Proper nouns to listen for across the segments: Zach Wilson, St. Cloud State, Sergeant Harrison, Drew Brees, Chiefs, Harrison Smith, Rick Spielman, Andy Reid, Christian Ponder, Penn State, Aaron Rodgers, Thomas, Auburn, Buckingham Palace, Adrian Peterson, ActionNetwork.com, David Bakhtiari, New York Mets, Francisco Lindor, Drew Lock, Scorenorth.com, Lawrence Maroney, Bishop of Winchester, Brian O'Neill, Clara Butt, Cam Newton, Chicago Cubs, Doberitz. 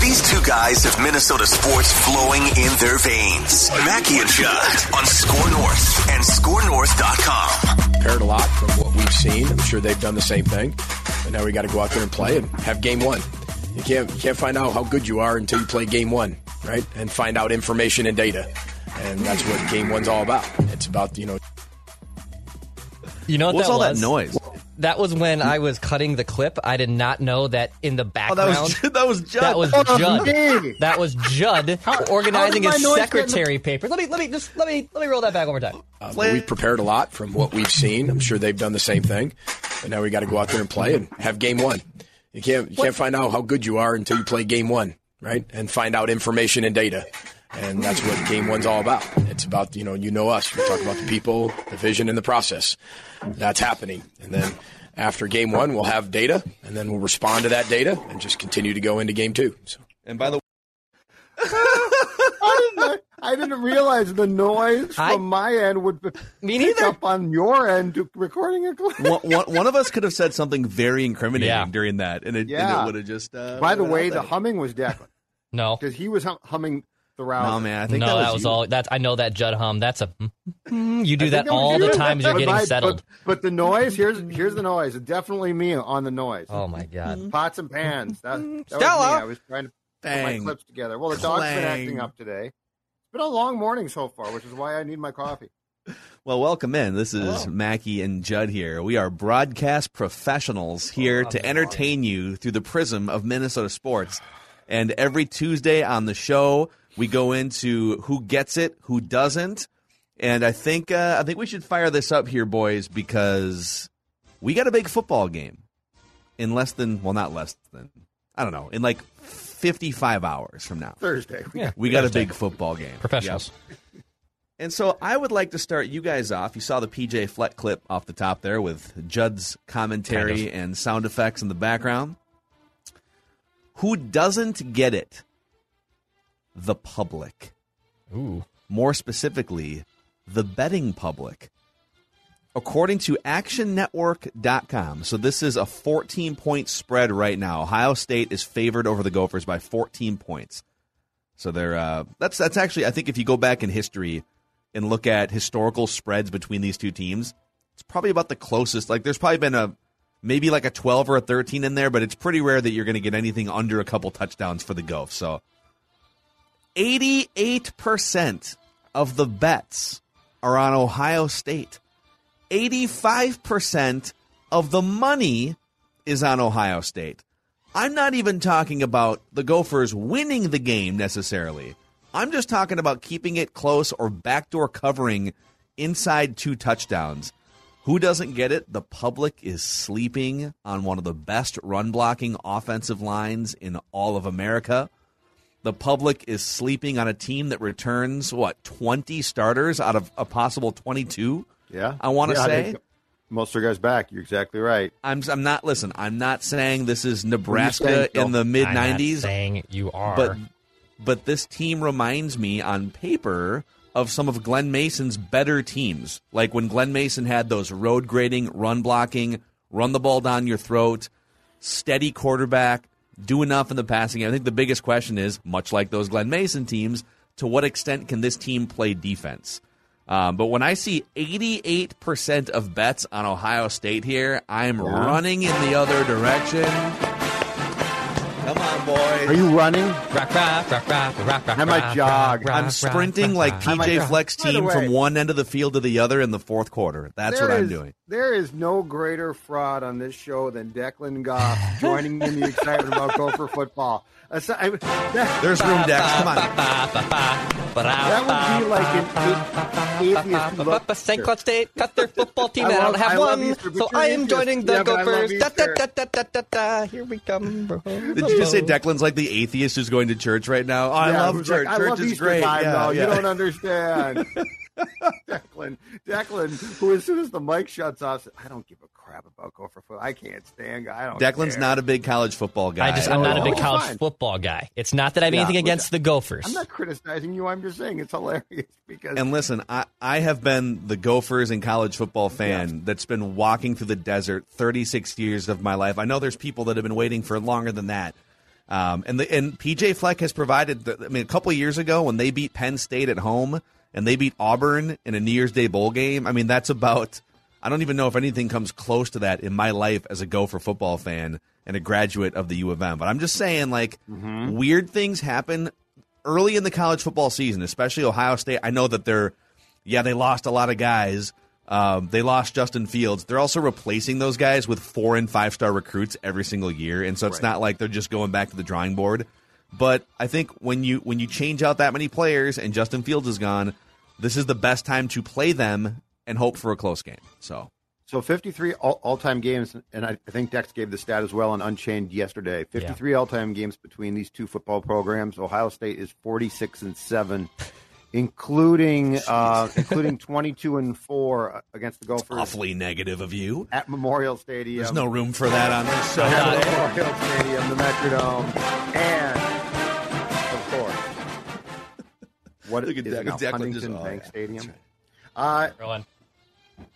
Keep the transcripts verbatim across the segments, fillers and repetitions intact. These two guys have Minnesota sports flowing in their veins. Mackie and Judd on Score North and score north dot com. Compared a lot from what we've seen. I'm sure they've done the same thing. And now we got to go out there and play and have game one. You can't, you can't find out how good you are until you play game one, right? And find out information and data. And that's what game one's all about. It's about, you know. You know what What's that all was? that noise? That was when I was cutting the clip. I did not know that in the background. Oh, that was Judd. That was Judd. That was Judd, that was Judd how, organizing how his secretary the- paper. Let me let me just let me let me roll that back one more time. Uh, we prepared a lot from what we've seen. I'm sure they've done the same thing. And now we got to go out there and play and have game one. You can't you what? can't find out how good you are until you play game one, right? And find out information and data. And that's what game one's all about. It's about, you know, you know us. We talk about the people, the vision, and the process. That's happening. And then after game one, we'll have data, and then we'll respond to that data and just continue to go into game two. So. And by the way, I, didn't, I didn't realize the noise I, from my end would me pick neither. up on your end recording a clip. One, one, one of us could have said something very incriminating yeah. during that, and it, yeah. it would have just... Uh, by the way, the humming was Declan. No. Because he was hum- humming... Around. No, man, I think no, that was, that was all. That's I know that Judd hum. That's a you do that all the time as you're getting my, settled. But, but the noise here's here's the noise. It's definitely me on the noise. Oh my god, pots and pans. That, that Stella, was me. I was trying to Bang. put my clips together. Well, the dog's Clang. been acting up today. It's been a long morning so far, which is why I need my coffee. Well, welcome in. This is Hello. Mackie and Judd here. We are broadcast professionals here oh, to entertain awesome. you through the prism of Minnesota sports. And every Tuesday on the show, we go into who gets it, who doesn't, and I think uh, I think we should fire this up here, boys, because we got a big football game in less than well, not less than I don't know, in like fifty-five hours from now. Thursday, we, yeah, we got Thursday. a big football game. Professionals. Yep. And so I would like to start you guys off. You saw the P J Fleck clip off the top there with Judd's commentary kind of. and sound effects in the background. Who doesn't get it? The public. Ooh. More specifically, the betting public. According to action network dot com, so this is a fourteen-point spread right now. Ohio State is favored over the Gophers by fourteen points. So they're uh, that's that's actually, I think if you go back in history and look at historical spreads between these two teams, it's probably about the closest. Like there's probably been a maybe like a twelve or a thirteen in there, but it's pretty rare that you're going to get anything under a couple touchdowns for the Gophers. So eighty-eight percent of the bets are on Ohio State. eighty-five percent of the money is on Ohio State. I'm not even talking about the Gophers winning the game necessarily. I'm just talking about keeping it close or backdoor covering inside two touchdowns. Who doesn't get it? The public is sleeping on one of the best run-blocking offensive lines in all of America. The public is sleeping on a team that returns, what, twenty starters out of a possible twenty-two? Yeah. I want to yeah, say. Most of the guys back. You're exactly right. I'm I'm not, listen, I'm not saying this is Nebraska in the mid-nineties. I'm not saying you are. But, but this team reminds me on paper of some of Glenn Mason's better teams. Like when Glenn Mason had those road grading, run blocking, run the ball down your throat, steady quarterback. Do enough in the passing game. I think the biggest question is, much like those Glenn Mason teams, to what extent can this team play defense? Um, but when I see eighty-eight percent of bets on Ohio State here, I'm yeah. running in the other direction. Come on, boys. Are you running? Rock, rock, rock, rock, rock, rock. I might jog. Rock, I'm sprinting rock, rock, like P J Fleck's team way, from one end of the field to the other in the fourth quarter. That's there what is, I'm doing. There is no greater fraud on this show than Declan Goff joining in the excitement about Gopher football. Aside, that, There's room, Dex. Come on. That would be like an atheist look. Saint Cloud State got their football team. I, love, I don't have I one, Easter, so I am joining the yeah, Gophers. Da, da, da, da, da, da, da. Here we come. Bro. Did you just say Declan's like the atheist who's going to church right now? Oh, I yeah, love church. Like, church I love is Easter great. Time, yeah, yeah. You don't understand. Declan, Declan, who as soon as the mic shuts off, says, I don't give a crap about Gopher football. I can't stand. I don't. Declan's care. Not a big college football guy. I just, I'm not oh, a big college fine. Football guy. It's not that I have yeah, anything against the Gophers. I'm not criticizing you. I'm just saying it's hilarious because. And listen, I, I have been the Gophers and college football fan yeah. that's been walking through the desert thirty-six years of my life. I know there's people that have been waiting for longer than that. Um, and the and P J Fleck has provided. The, I mean, a couple of years ago when they beat Penn State at home. And they beat Auburn in a New Year's Day bowl game. I mean, that's about – I don't even know if anything comes close to that in my life as a Gopher football fan and a graduate of the U of M. But I'm just saying, like, mm-hmm. weird things happen early in the college football season, especially Ohio State. I know that they're – yeah, they lost a lot of guys. Um, they lost Justin Fields. They're also replacing those guys with four- and five-star recruits every single year. And so it's right. not like they're just going back to the drawing board. But I think when you when you change out that many players and Justin Fields is gone, this is the best time to play them and hope for a close game. So so fifty-three all-time games, and I think Dex gave the stat as well on Unchained yesterday, fifty-three yeah. all-time games between these two football programs. Ohio State is forty-six and seven, including uh, including twenty-two and four against the Gophers. That's awfully negative of you. At Memorial Stadium. There's no room for that on this show. At Memorial Stadium, the Metrodome, and... What Look at is that, now exactly Huntington just, Bank oh, yeah, Stadium? Right. Uh, We're on.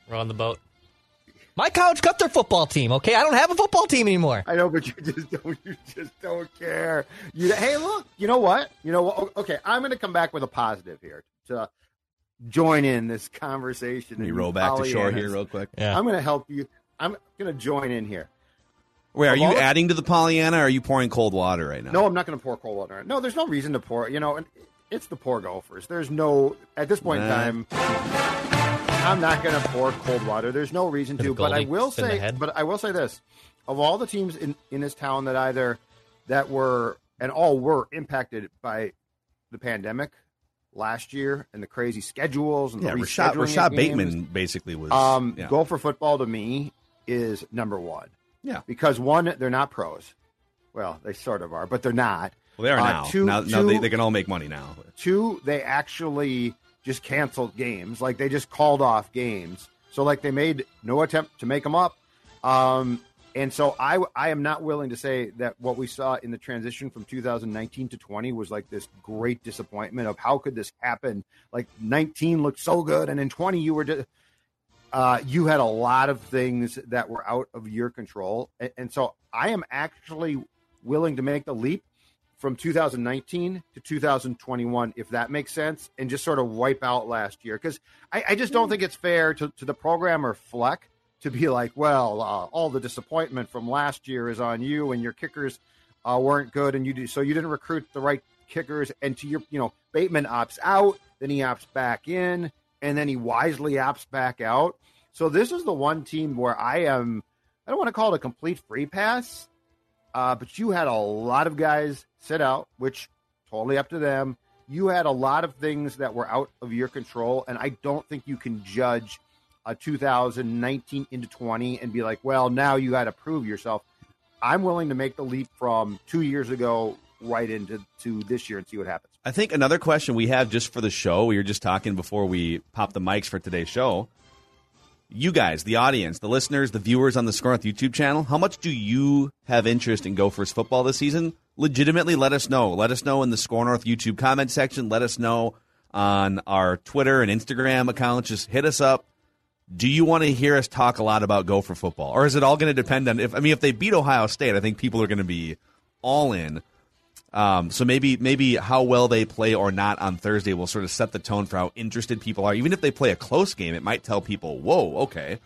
We're on the boat. My college got their football team. Okay, I don't have a football team anymore. I know, but you just don't. You just don't care. You, hey, look. You know what? You know what? Okay, I'm going to come back with a positive here to join in this conversation. Can you roll back to shore here real quick. Yeah. I'm going to help you. I'm going to join in here. Wait, are you adding to the Pollyanna? Or are you pouring cold water right now? No, I'm not going to pour cold water. No, there's no reason to pour. You know. And, it's the poor Gophers. There's no, at this point nah. in time, I'm not going to pour cold water. There's no reason to, but I will say, but I will say this, of all the teams in, in this town that either, that were, and all were impacted by the pandemic last year and the crazy schedules. And yeah, the Rashad, Rashad Bateman basically was. Um, yeah. Gopher football to me is number one. Yeah. Because one, they're not pros. Well, they sort of are, but they're not. Well, they are now. Uh, two, now, two, now they, they can all make money now. Two, they actually just canceled games. Like, they just called off games. So, like, they made no attempt to make them up. Um, and so I, I am not willing to say that what we saw in the transition from two thousand nineteen to twenty was, like, this great disappointment of how could this happen? Like, nineteen looked so good, and in twenty you were just, uh, you had a lot of things that were out of your control. And, and so I am actually willing to make the leap from two thousand nineteen to two thousand twenty-one, if that makes sense, and just sort of wipe out last year. Because I, I just don't think it's fair to, to the programmer Fleck to be like, well, uh, all the disappointment from last year is on you and your kickers uh, weren't good. And you do, so you didn't recruit the right kickers. And to your, you know, Bateman opts out, then he opts back in, and then he wisely opts back out. So this is the one team where I am, I don't want to call it a complete free pass, Uh, but you had a lot of guys sit out, which totally up to them. You had a lot of things that were out of your control, and I don't think you can judge a two thousand nineteen into twenty and be like, well, now you got to prove yourself. I'm willing to make the leap from two years ago right into to this year and see what happens. I think another question we have just for the show, we were just talking before we popped the mics for today's show. You guys, the audience, the listeners, the viewers on the Score North YouTube channel, how much do you have interest in Gophers football this season? Legitimately, let us know. Let us know in the Score North YouTube comment section. Let us know on our Twitter and Instagram accounts. Just hit us up. Do you want to hear us talk a lot about Gopher football? Or is it all going to depend on if, I mean, if they beat Ohio State, I think people are going to be all in. Um, so maybe maybe how well they play or not on Thursday will sort of set the tone for how interested people are. Even if they play a close game, it might tell people, whoa, okay,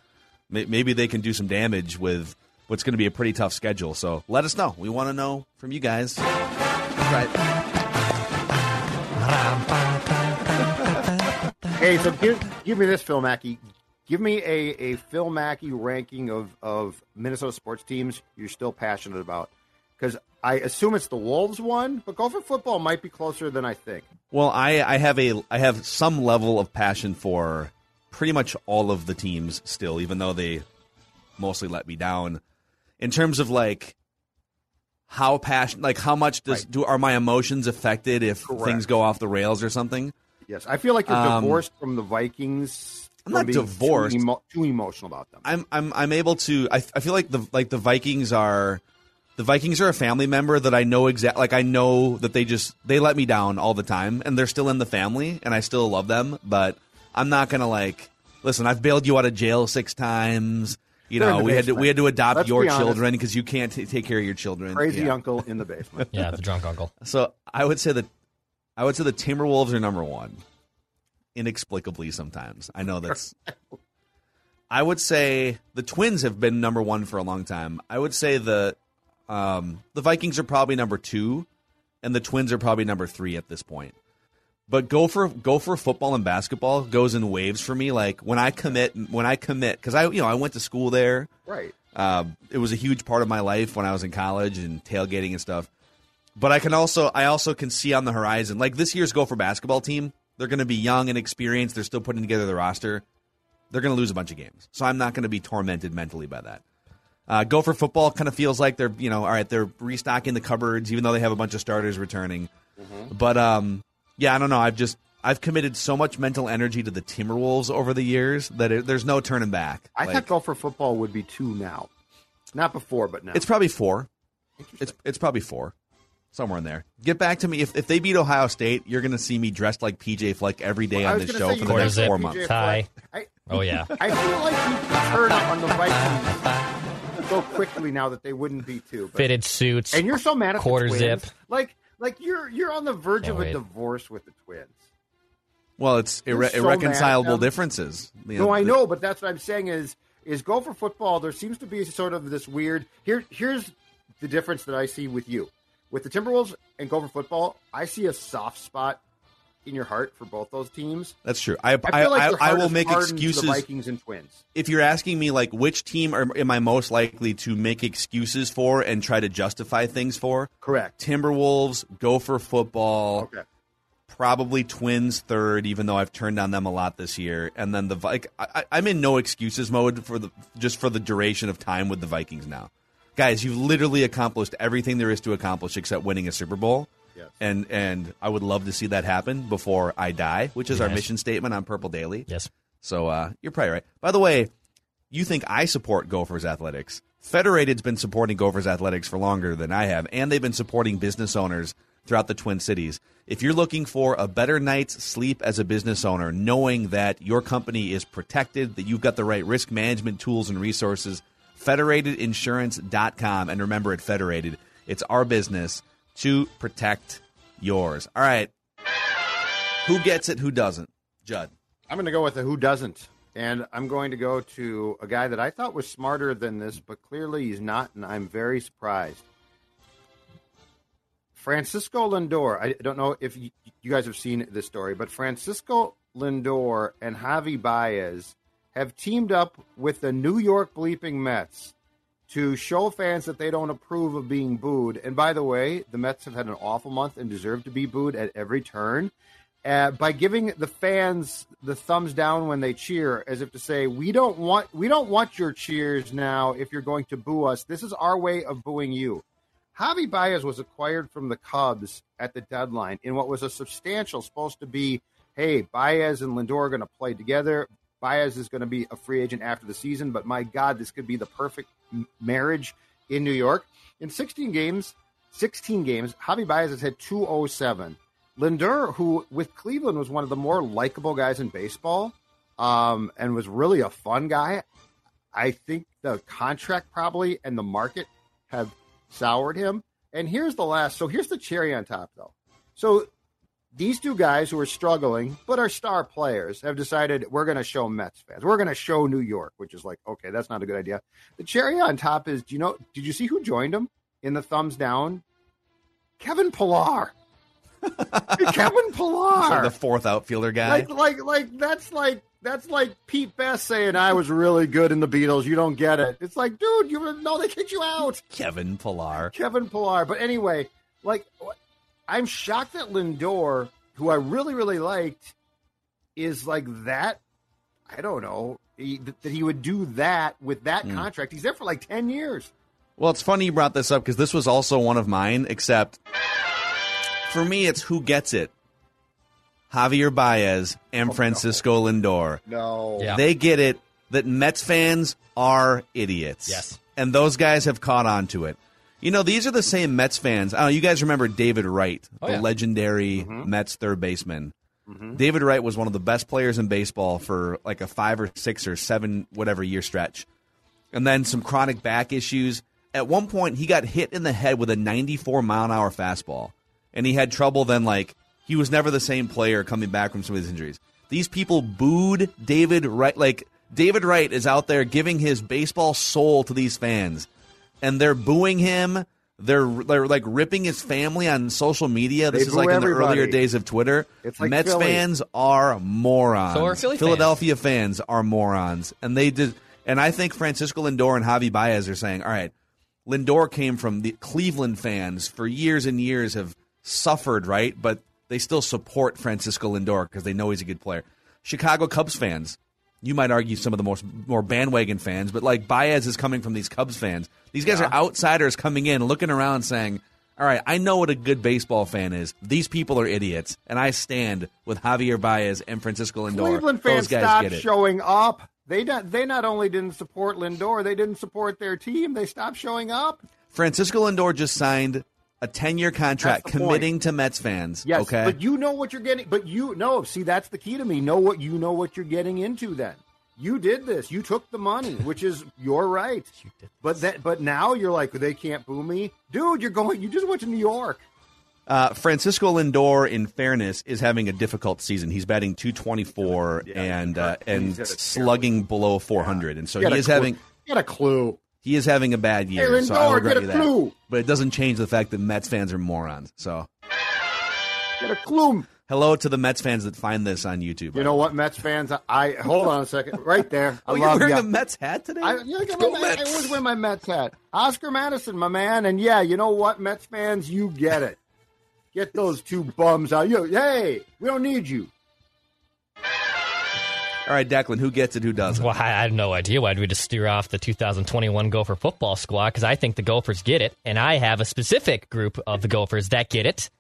maybe they can do some damage with what's going to be a pretty tough schedule. So let us know. We want to know from you guys. That's right. Hey, so give, give me this, Phil Mackey. Give me a, a Phil Mackey ranking of, of Minnesota sports teams you're still passionate about. Because I assume it's the Wolves one, but golf and football might be closer than I think. Well, I, I have a I have some level of passion for pretty much all of the teams still, even though they mostly let me down. In terms of like how passion, like how much does right. do are my emotions affected if Correct. things go off the rails or something? Yes, I feel like you're um, divorced from the Vikings. I'm not divorced. Too, emo- too emotional about them. I'm I'm I'm able to. I I feel like the like the Vikings are, the Vikings are a family member that I know exact. Like I know that they just they let me down all the time, and they're still in the family, and I still love them. But I'm not gonna like listen. I've bailed you out of jail six times. You they're know we had to we had to adopt Let's your be children because you can't t- take care of your children. Crazy yeah. uncle in the basement. Yeah, the drunk uncle. So I would say that I would say the Timberwolves are number one. Inexplicably sometimes. I know that's... I would say the Twins have been number one for a long time. I would say the um, the Vikings are probably number two, and the Twins are probably number three at this point. But go for go for football and basketball goes in waves for me. Like when I commit, when I commit, because I you know I went to school there. Right. Uh, it was a huge part of my life when I was in college and tailgating and stuff. But I can also I also can see on the horizon like this year's go for basketball team. They're going to be young and experienced. They're still putting together the roster. They're going to lose a bunch of games. So I'm not going to be tormented mentally by that. Uh, go for football kind of feels like they're, you know, all right, they're restocking the cupboards, even though they have a bunch of starters returning. Mm-hmm. But, um, yeah, I don't know. I've just I've committed so much mental energy to the Timberwolves over the years that it, there's no turning back. I like, thought go for football would be two now. Not before, but now. It's probably four. It's It's probably four. Somewhere in there. Get back to me. If if they beat Ohio State, you're going to see me dressed like P J Fleck every day well, on this show for the next four months. Ty. I, oh, yeah. I feel like you turned on the Vikings so quickly now that they wouldn't be too. But, fitted suits. And you're so mad at quarter the Twins. Zip. Like, like you're you're on the verge Can't of a wait. divorce with the Twins. Well, it's irre- so irreconcilable differences. You know, no, I know, but that's what I'm saying is, is go for football. There seems to be sort of this weird – here. here's the difference that I see with you. With the Timberwolves and Gopher football, I see a soft spot in your heart for both those teams. That's true. I I, I, like I, I will make excuses. The Vikings and Twins. If you're asking me, like, which team are, am I most likely to make excuses for and try to justify things for? Correct. Timberwolves, Gopher football. Okay. Probably Twins third, even though I've turned on them a lot this year. And then the like, I, I'm in no excuses mode for the just for the duration of time with the Vikings now. Guys, you've literally accomplished everything there is to accomplish except winning a Super Bowl. Yes. And and I would love to see that happen before I die, which is yes. our mission statement on Purple Daily. Yes. So uh, you're probably right. By the way, you think I support Gophers Athletics. Federated's been supporting Gophers Athletics for longer than I have, and they've been supporting business owners throughout the Twin Cities. If you're looking for a better night's sleep as a business owner, knowing that your company is protected, that you've got the right risk management tools and resources, Federated Insurance dot com. And remember, at Federated, it's our business to protect yours. All right. Who gets it? Who doesn't? Judd. I'm going to go with the who doesn't. And I'm going to go to a guy that I thought was smarter than this, but clearly he's not, and I'm very surprised. Francisco Lindor. I don't know if you guys have seen this story, but Francisco Lindor and Javi Baez have teamed up with the New York bleeping Mets to show fans that they don't approve of being booed. And by the way, the Mets have had an awful month and deserve to be booed at every turn uh, by giving the fans the thumbs down when they cheer, as if to say, we don't want we don't want your cheers now if you're going to boo us. This is our way of booing you. Javi Baez was acquired from the Cubs at the deadline in what was a substantial, supposed to be, hey, Baez and Lindor are going to play together. Baez is going to be a free agent after the season, but my God, this could be the perfect marriage in New York. In sixteen games, sixteen games, Javi Baez has hit two oh seven. Lindor, who with Cleveland was one of the more likable guys in baseball um, and was really a fun guy, I think the contract probably and the market have soured him. And here's the last. So here's the cherry on top, though. So these two guys who are struggling but are star players have decided we're going to show Mets fans. We're going to show New York, which is like, okay, that's not a good idea. The cherry on top is, do you know, did you see who joined them in the thumbs down? Kevin Pillar. Kevin Pillar. Like the fourth outfielder guy. Like, like, like, that's like, that's like Pete Best saying, I was really good in the Beatles. You don't get it. It's like, dude, you no, they kicked you out. Kevin Pillar. Kevin Pillar. But anyway, like, I'm shocked that Lindor, who I really, really liked, is like that. I don't know he, that he would do that with that mm. contract. He's there for like ten years. Well, it's funny you brought this up because this was also one of mine, except for me, it's who gets it. Javi Baez and oh, Francisco no. Lindor. No. Yeah. They get it that Mets fans are idiots. Yes. And those guys have caught on to it. You know, these are the same Mets fans. Oh, you guys remember David Wright, oh, the yeah. legendary mm-hmm. Mets third baseman. Mm-hmm. David Wright was one of the best players in baseball for like a five or six or seven whatever year stretch. And then some chronic back issues. At one point, he got hit in the head with a ninety-four mile an hour fastball. And he had trouble then, like, he was never the same player coming back from some of these injuries. These people booed David Wright. Like, David Wright is out there giving his baseball soul to these fans. And they're booing him. They're, they're like, ripping his family on social media. This they is, like, in everybody. The earlier days of Twitter. It's like Mets Philly. Fans are morons. So are Philly Philadelphia fans. fans are morons. And they did, and I think Francisco Lindor and Javi Baez are saying, all right, Lindor came from the Cleveland fans for years and years have suffered, right? But they still support Francisco Lindor because they know he's a good player. Chicago Cubs fans, you might argue some of the most more bandwagon fans, but like Baez is coming from these Cubs fans. These guys yeah. are outsiders coming in, looking around saying, all right, I know what a good baseball fan is. These people are idiots, and I stand with Javier Baez and Francisco Lindor. Cleveland fans stopped showing up. They not, they not only didn't support Lindor, they didn't support their team. They stopped showing up. Francisco Lindor just signed a ten-year contract committing point. To Mets fans. Yes, okay? But you know what you're getting. But you know, see, that's the key to me. Know what you know what you're getting into then. You did this. You took the money, which is your right. You did but that but now you're like, they can't boo me. Dude, you're going you just went to New York. Uh, Francisco Lindor, in fairness, is having a difficult season. He's batting two twenty-four yeah, and uh, and slugging below four hundred. Yeah. And so he is clue. having get a clue. He is having a bad year, hey, Lindor, so I'll regret you that. Clue. But it doesn't change the fact that Mets fans are morons. So, get a clue. Hello to the Mets fans that find this on YouTube. You know what, Mets fans? I hold on a second, right there. I oh, love you're wearing you. the Mets hat today. I, you know, I, go my, Mets. I always wear my Mets hat. Oscar Madison, my man, and yeah, you know what, Mets fans, you get it. Get those two bums out. You, hey, we don't need you. All right, Declan, who gets it, who doesn't? Well, I have no idea. Why do we just steer off the two thousand twenty-one Gopher football squad? Because I think the Gophers get it, and I have a specific group of the Gophers that get it,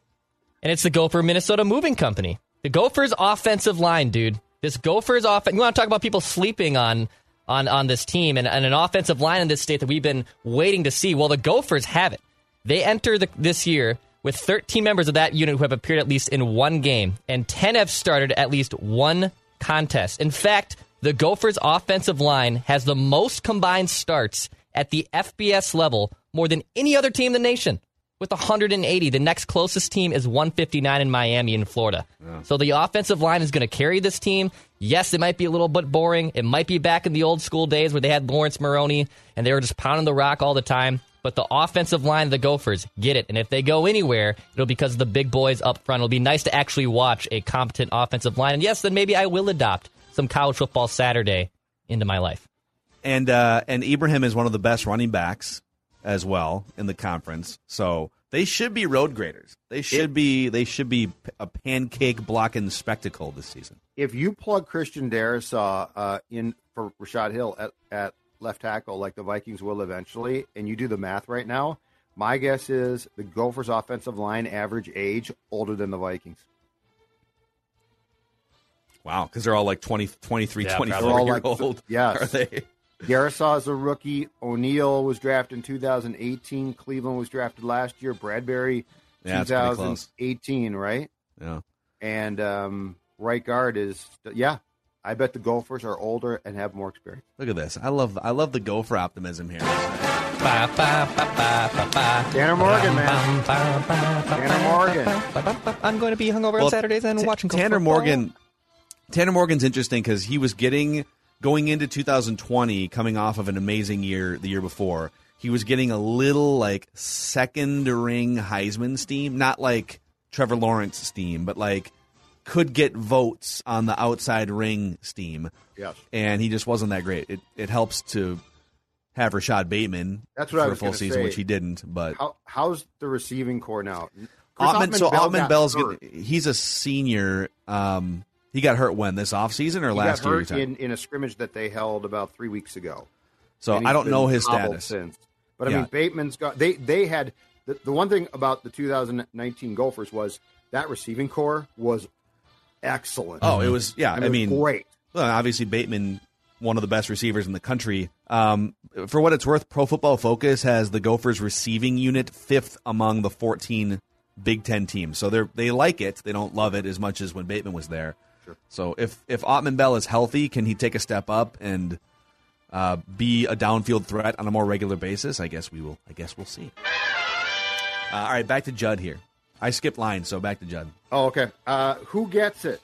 and it's the Gopher Minnesota Moving Company. The Gophers' offensive line, dude. This Gophers' offense. You want to talk about people sleeping on on, on this team and, and an offensive line in this state that we've been waiting to see. Well, the Gophers have it. They enter the, this year with thirteen members of that unit who have appeared at least in one game, and ten have started at least one contest. In fact, the Gophers' offensive line has the most combined starts at the F B S level, more than any other team in the nation, with one hundred eighty. The next closest team is one fifty-nine in Miami in Florida. Yeah. So the offensive line is going to carry this team. Yes, it might be a little bit boring. It might be back in the old school days where they had Lawrence Maroney and they were just pounding the rock all the time. But the offensive line, the Gophers, get it. And if they go anywhere, it'll be because of the big boys up front. It'll be nice to actually watch a competent offensive line. And yes, then maybe I will adopt some college football Saturday into my life. And uh, and Ibrahim is one of the best running backs as well in the conference. So they should be road graders. They should it, be they should be a pancake blocking spectacle this season. If you plug Christian Darrisaw uh, in for Rashad Hill at, at left tackle like the Vikings will eventually, and you do the math right now, my guess is the Gophers' offensive line average age older than the Vikings. Wow, because they're all like twenty, twenty-three, yeah, twenty-four-year-old, like, yes. Are they? Darrisaw is a rookie. O'Neal was drafted in two thousand eighteen. Cleveland was drafted last year. Bradbury, yeah, two thousand eighteen, right? Yeah. And um, right guard is, yeah, I bet the Gophers are older and have more experience. Look at this. I love I love the Gopher optimism here. Tanner Morgan, man. Tanner Morgan. I'm going to be hungover well, on Saturdays and t- watching Tanner football. Morgan. Tanner Morgan's interesting because he was getting, going into two thousand twenty, coming off of an amazing year the year before, he was getting a little like second-ring Heisman steam, not like Trevor Lawrence steam, but like could get votes on the outside ring steam. Yes. And he just wasn't that great. It it helps to have Rashad Bateman That's what for I was a full season, say. Which he didn't. But How, how's the receiving core now? Altman, so Altman Bell's good. He's a senior. Um, he got hurt when? This offseason or he last got hurt year? In, in a scrimmage that they held about three weeks ago. So I don't know his status. Since. But, I yeah. mean, Bateman's got – they they had the, – the one thing about the two thousand nineteen Gophers was that receiving core was excellent. Oh, it was – yeah, I mean, I mean great. Well, obviously, Bateman, one of the best receivers in the country. Um, for what it's worth, Pro Football Focus has the Gophers receiving unit fifth among the fourteen Big Ten teams. So they they like it. They don't love it as much as when Bateman was there. Sure. So if, if Otman Bell is healthy, can he take a step up and – Uh, be a downfield threat on a more regular basis? I guess we will. I guess we'll see. Uh, all right, back to Judd here. I skipped lines, so back to Judd. Oh, okay. Uh, who gets it?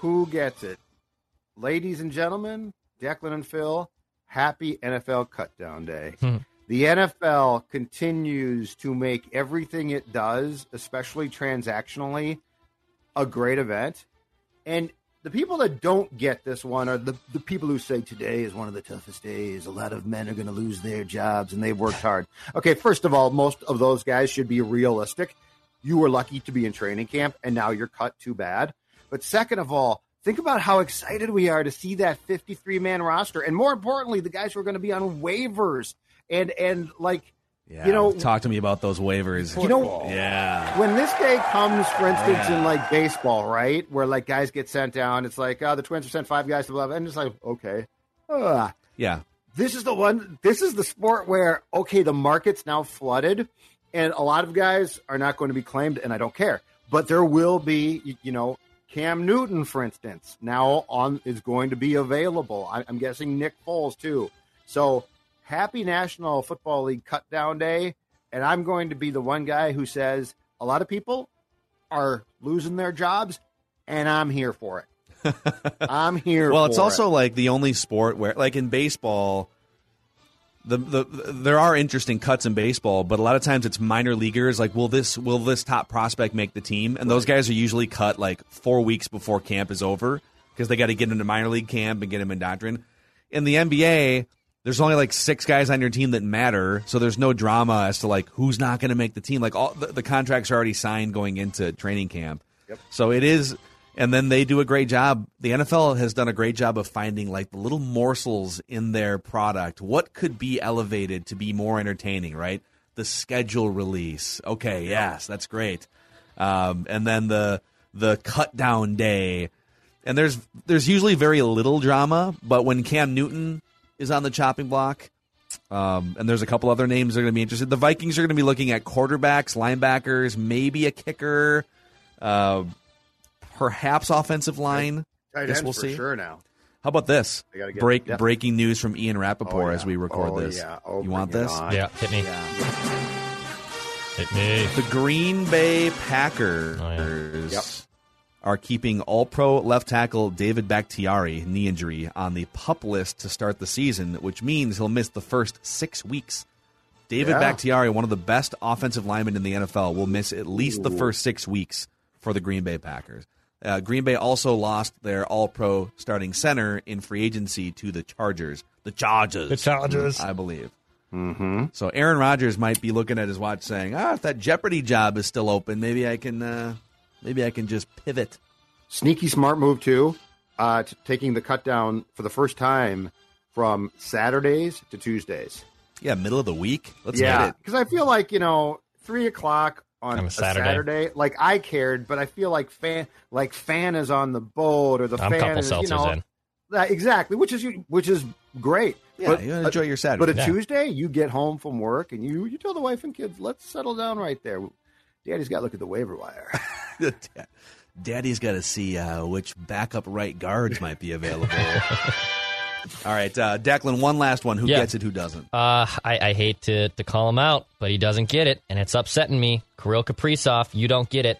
Who gets it? Ladies and gentlemen, Declan and Phil, happy N F L Cutdown Day. Hmm. The N F L continues to make everything it does, especially transactionally, a great event. And the people that don't get this one are the, the people who say today is one of the toughest days. A lot of men are going to lose their jobs, and they've worked hard. Okay, first of all, most of those guys should be realistic. You were lucky to be in training camp, and now you're cut too bad. But second of all, think about how excited we are to see that fifty-three man roster, and more importantly, the guys who are going to be on waivers. And, and like, yeah, you know, talk to me about those waivers. You know, yeah. When this day comes, for instance, yeah. in like baseball, right, where like guys get sent down, it's like, oh, the Twins have sent five guys to eleven, and it's like, okay, Ugh. yeah. This is the one. This is the sport where okay, the market's now flooded, and a lot of guys are not going to be claimed, and I don't care. But there will be, you know, Cam Newton, for instance, now on is going to be available. I, I'm guessing Nick Foles too. So. Happy National Football League Cutdown Day, and I'm going to be the one guy who says a lot of people are losing their jobs, and I'm here for it. I'm here well, for it. Well, it's also it. like the only sport where, like in baseball, the, the the there are interesting cuts in baseball, but a lot of times it's minor leaguers. Like, will this will this top prospect make the team? And right. those guys are usually cut like four weeks before camp is over because they got to get into minor league camp and get them in doctrine. In the N B A... there's only like six guys on your team that matter, so there's no drama as to like who's not going to make the team. Like all the, the contracts are already signed going into training camp. Yep. So it is, and then they do a great job. The N F L has done a great job of finding like the little morsels in their product. What could be elevated to be more entertaining, right? The schedule release. Okay, yes, that's great. Um, and then the the cut down day. And there's there's usually very little drama, but when Cam Newton is on the chopping block, um, and there's a couple other names that are going to be interested. The Vikings are going to be looking at quarterbacks, linebackers, maybe a kicker, uh, perhaps offensive line. Tight ends we'll for see. Sure now. How about this? Get, Break yeah. breaking news from Ian Rappaport oh, yeah. as we record oh, this. Yeah. Oh, you want this? On. Yeah, hit me. Yeah. Hit me. The Green Bay Packers oh, yeah. yep. are keeping all-pro left tackle David Bakhtiari, knee injury, on the PUP list to start the season, which means he'll miss the first six weeks. David yeah. Bakhtiari, one of the best offensive linemen in the N F L, will miss at least Ooh. the first six weeks for the Green Bay Packers. Uh, Green Bay also lost their all-pro starting center in free agency to the Chargers. The Chargers. The Chargers. I believe. Mm-hmm. So Aaron Rodgers might be looking at his watch saying, ah, if that Jeopardy job is still open, maybe I can... Uh, Maybe I can just pivot. Sneaky smart move, too, uh, to taking the cut down for the first time from Saturdays to Tuesdays. Yeah, middle of the week. Let's yeah, get it. Because I feel like, you know, three o'clock on a Saturday. Saturday, like I cared, but I feel like fan like fan is on the boat or the I'm fan is, you know. In. That, exactly, which is which is great. Yeah, but, you enjoy your Saturday. But a yeah. Tuesday, you get home from work and you, you tell the wife and kids, let's settle down right there. Daddy's got to look at the waiver wire. Daddy's got to see uh, which backup right guards might be available. All right, uh, Declan, one last one. Who yeah. gets it, who doesn't? Uh, I, I hate to, to call him out, but he doesn't get it, and it's upsetting me. Kirill Kaprizov, you don't get it.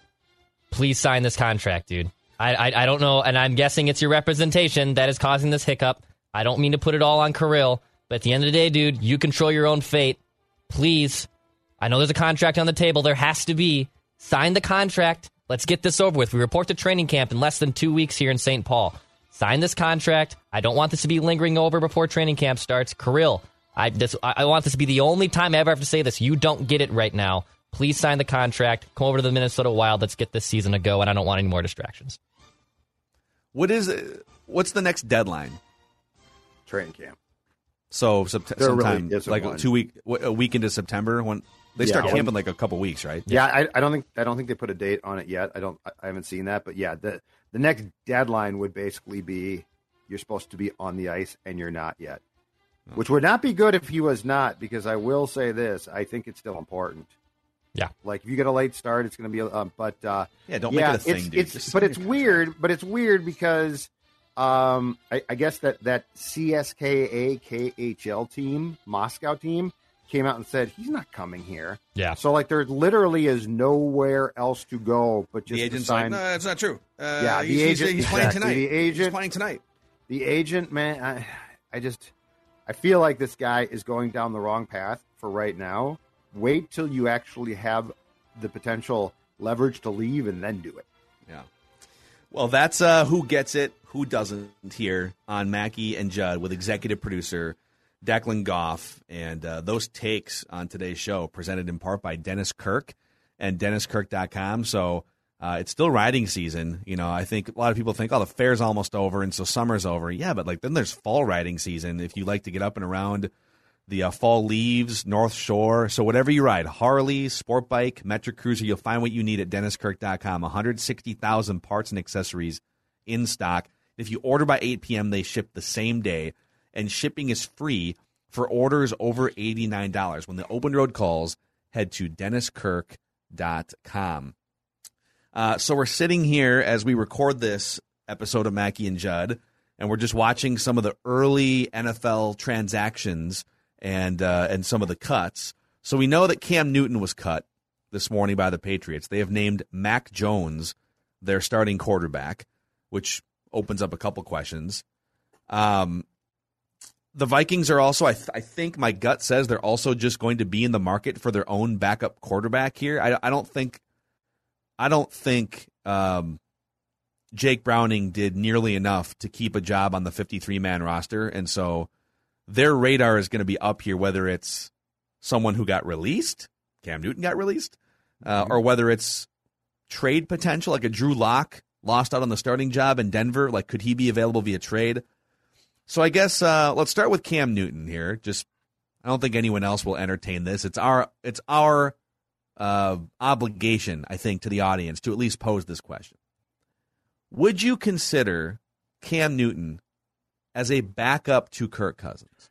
Please sign this contract, dude. I, I I don't know, and I'm guessing it's your representation that is causing this hiccup. I don't mean to put it all on Kirill, but at the end of the day, dude, you control your own fate. Please. I know there's a contract on the table. There has to be. Sign the contract. Let's get this over with. We report to training camp in less than two weeks here in Saint Paul. Sign this contract. I don't want this to be lingering over before training camp starts. Kirill, I, this, I want this to be the only time I ever have to say this. You don't get it right now. Please sign the contract. Come over to the Minnesota Wild. Let's get this season to go, and I don't want any more distractions. What is what's the next deadline? Training camp. So sept- sometime, really like one. two week, a week into September when they yeah, start camping, when, like a couple weeks, right? Yeah, yeah. I, I don't think I don't think they put a date on it yet. I don't. I haven't seen that, but yeah, the the next deadline would basically be you're supposed to be on the ice and you're not yet, oh. which would not be good if he was not. Because I will say this, I think it's still important. Yeah, like if you get a late start, it's going to be. Um, but uh, yeah, don't yeah, make it a thing, dude. It's, Just but it's weird. But it's weird because um, I, I guess that that C S K A K H L team, Moscow team, came out and said he's not coming here. Yeah. So like there literally is nowhere else to go but just the agent's sign. Like, no, that's not true. Uh, yeah, the agent. He's playing exactly. tonight. The agent he's playing tonight. The agent, man. I, I just, I feel like this guy is going down the wrong path for right now. Wait till you actually have the potential leverage to leave and then do it. Yeah. Well, that's uh, who gets it, who doesn't here on Mackie and Judd with executive producer Declan Goff. And uh, those takes on today's show presented in part by Dennis Kirk and Dennis Kirk dot com. So uh, it's still riding season. You know, I think a lot of people think, oh, the fair's almost over and so summer's over. Yeah, but like then there's fall riding season if you like to get up and around the uh, fall leaves, North Shore. So whatever you ride, Harley, sport bike, Metric Cruiser, you'll find what you need at Dennis Kirk dot com. one hundred sixty thousand parts and accessories in stock. If you order by eight p.m., they ship the same day. And shipping is free for orders over eighty-nine dollars. When the open road calls, head to Dennis Kirk dot com. Uh, so we're sitting here as we record this episode of Mackie and Judd, and we're just watching some of the early N F L transactions and uh, and some of the cuts. So we know that Cam Newton was cut this morning by the Patriots. They have named Mac Jones their starting quarterback, which opens up a couple questions. Um, the Vikings are also, I, th- I think my gut says they're also just going to be in the market for their own backup quarterback here. I, I don't think, I don't think um, Jake Browning did nearly enough to keep a job on the fifty-three man roster, and so their radar is going to be up here, whether it's someone who got released, Cam Newton got released, uh, or whether it's trade potential, like a Drew Lock lost out on the starting job in Denver. Like, could he be available via trade? So I guess uh, let's start with Cam Newton here. Just, I don't think anyone else will entertain this. It's our it's our uh, obligation, I think, to the audience to at least pose this question. Would you consider Cam Newton as a backup to Kirk Cousins?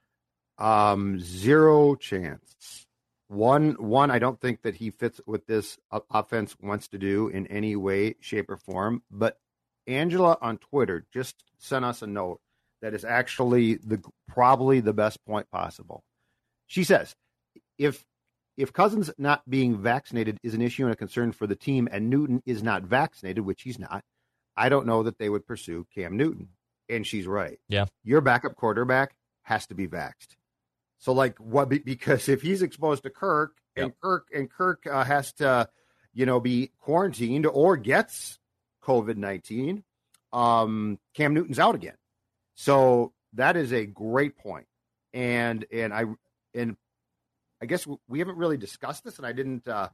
Um, zero chance. One, one. I don't think that he fits what this offense wants to do in any way, shape, or form. But Angela on Twitter just sent us a note that is actually the probably the best point possible. She says, if if Cousins not being vaccinated is an issue and a concern for the team, and Newton is not vaccinated, which he's not, I don't know that they would pursue Cam Newton. And she's right. Yeah. Your backup quarterback has to be vaxxed. So, like, what? Because if he's exposed to Kirk, yep. and Kirk and Kirk uh, has to, you know, be quarantined or gets COVID nineteen, um, Cam Newton's out again. So that is a great point. And and I and I guess we haven't really discussed this, and I didn't uh,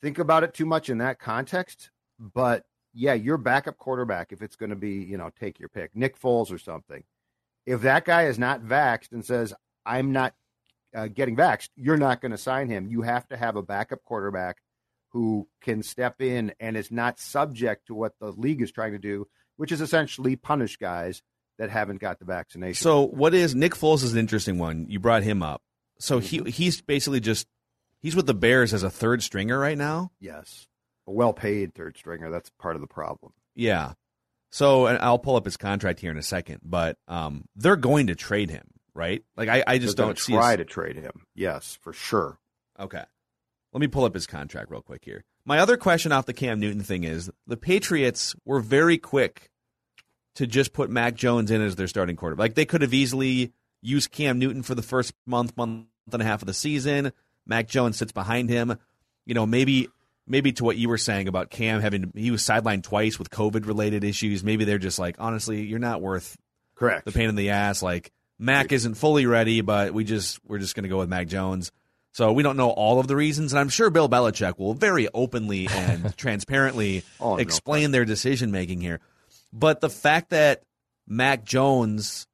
think about it too much in that context, but. Yeah, your backup quarterback, if it's going to be, you know, take your pick, Nick Foles or something. If that guy is not vaxxed and says, I'm not uh, getting vaxxed, you're not going to sign him. You have to have a backup quarterback who can step in and is not subject to what the league is trying to do, which is essentially punish guys that haven't got the vaccination. So what is Nick Foles is an interesting one. You brought him up. So he he's basically just he's with the Bears as a third stringer right now. Yes. a well-paid third stringer. That's part of the problem. Yeah. So, and I'll pull up his contract here in a second, but um, they're going to trade him, right? Like, I, I just they're don't see try his... to trade him. Yes, for sure. Okay. Let me pull up his contract real quick here. My other question off the Cam Newton thing is the Patriots were very quick to just put Mac Jones in as their starting quarterback. Like, they could have easily used Cam Newton for the first month, month and a half of the season. Mac Jones sits behind him. You know, maybe maybe to what you were saying about Cam having, he was sidelined twice with COVID-related issues. Maybe they're just like, honestly, you're not worth Correct. the pain in the ass. Like, Mac isn't fully ready, but we just, we're just going to go with Mac Jones. So we don't know all of the reasons, and I'm sure Bill Belichick will very openly and transparently oh, explain no. their decision-making here. But the fact that Mac Jones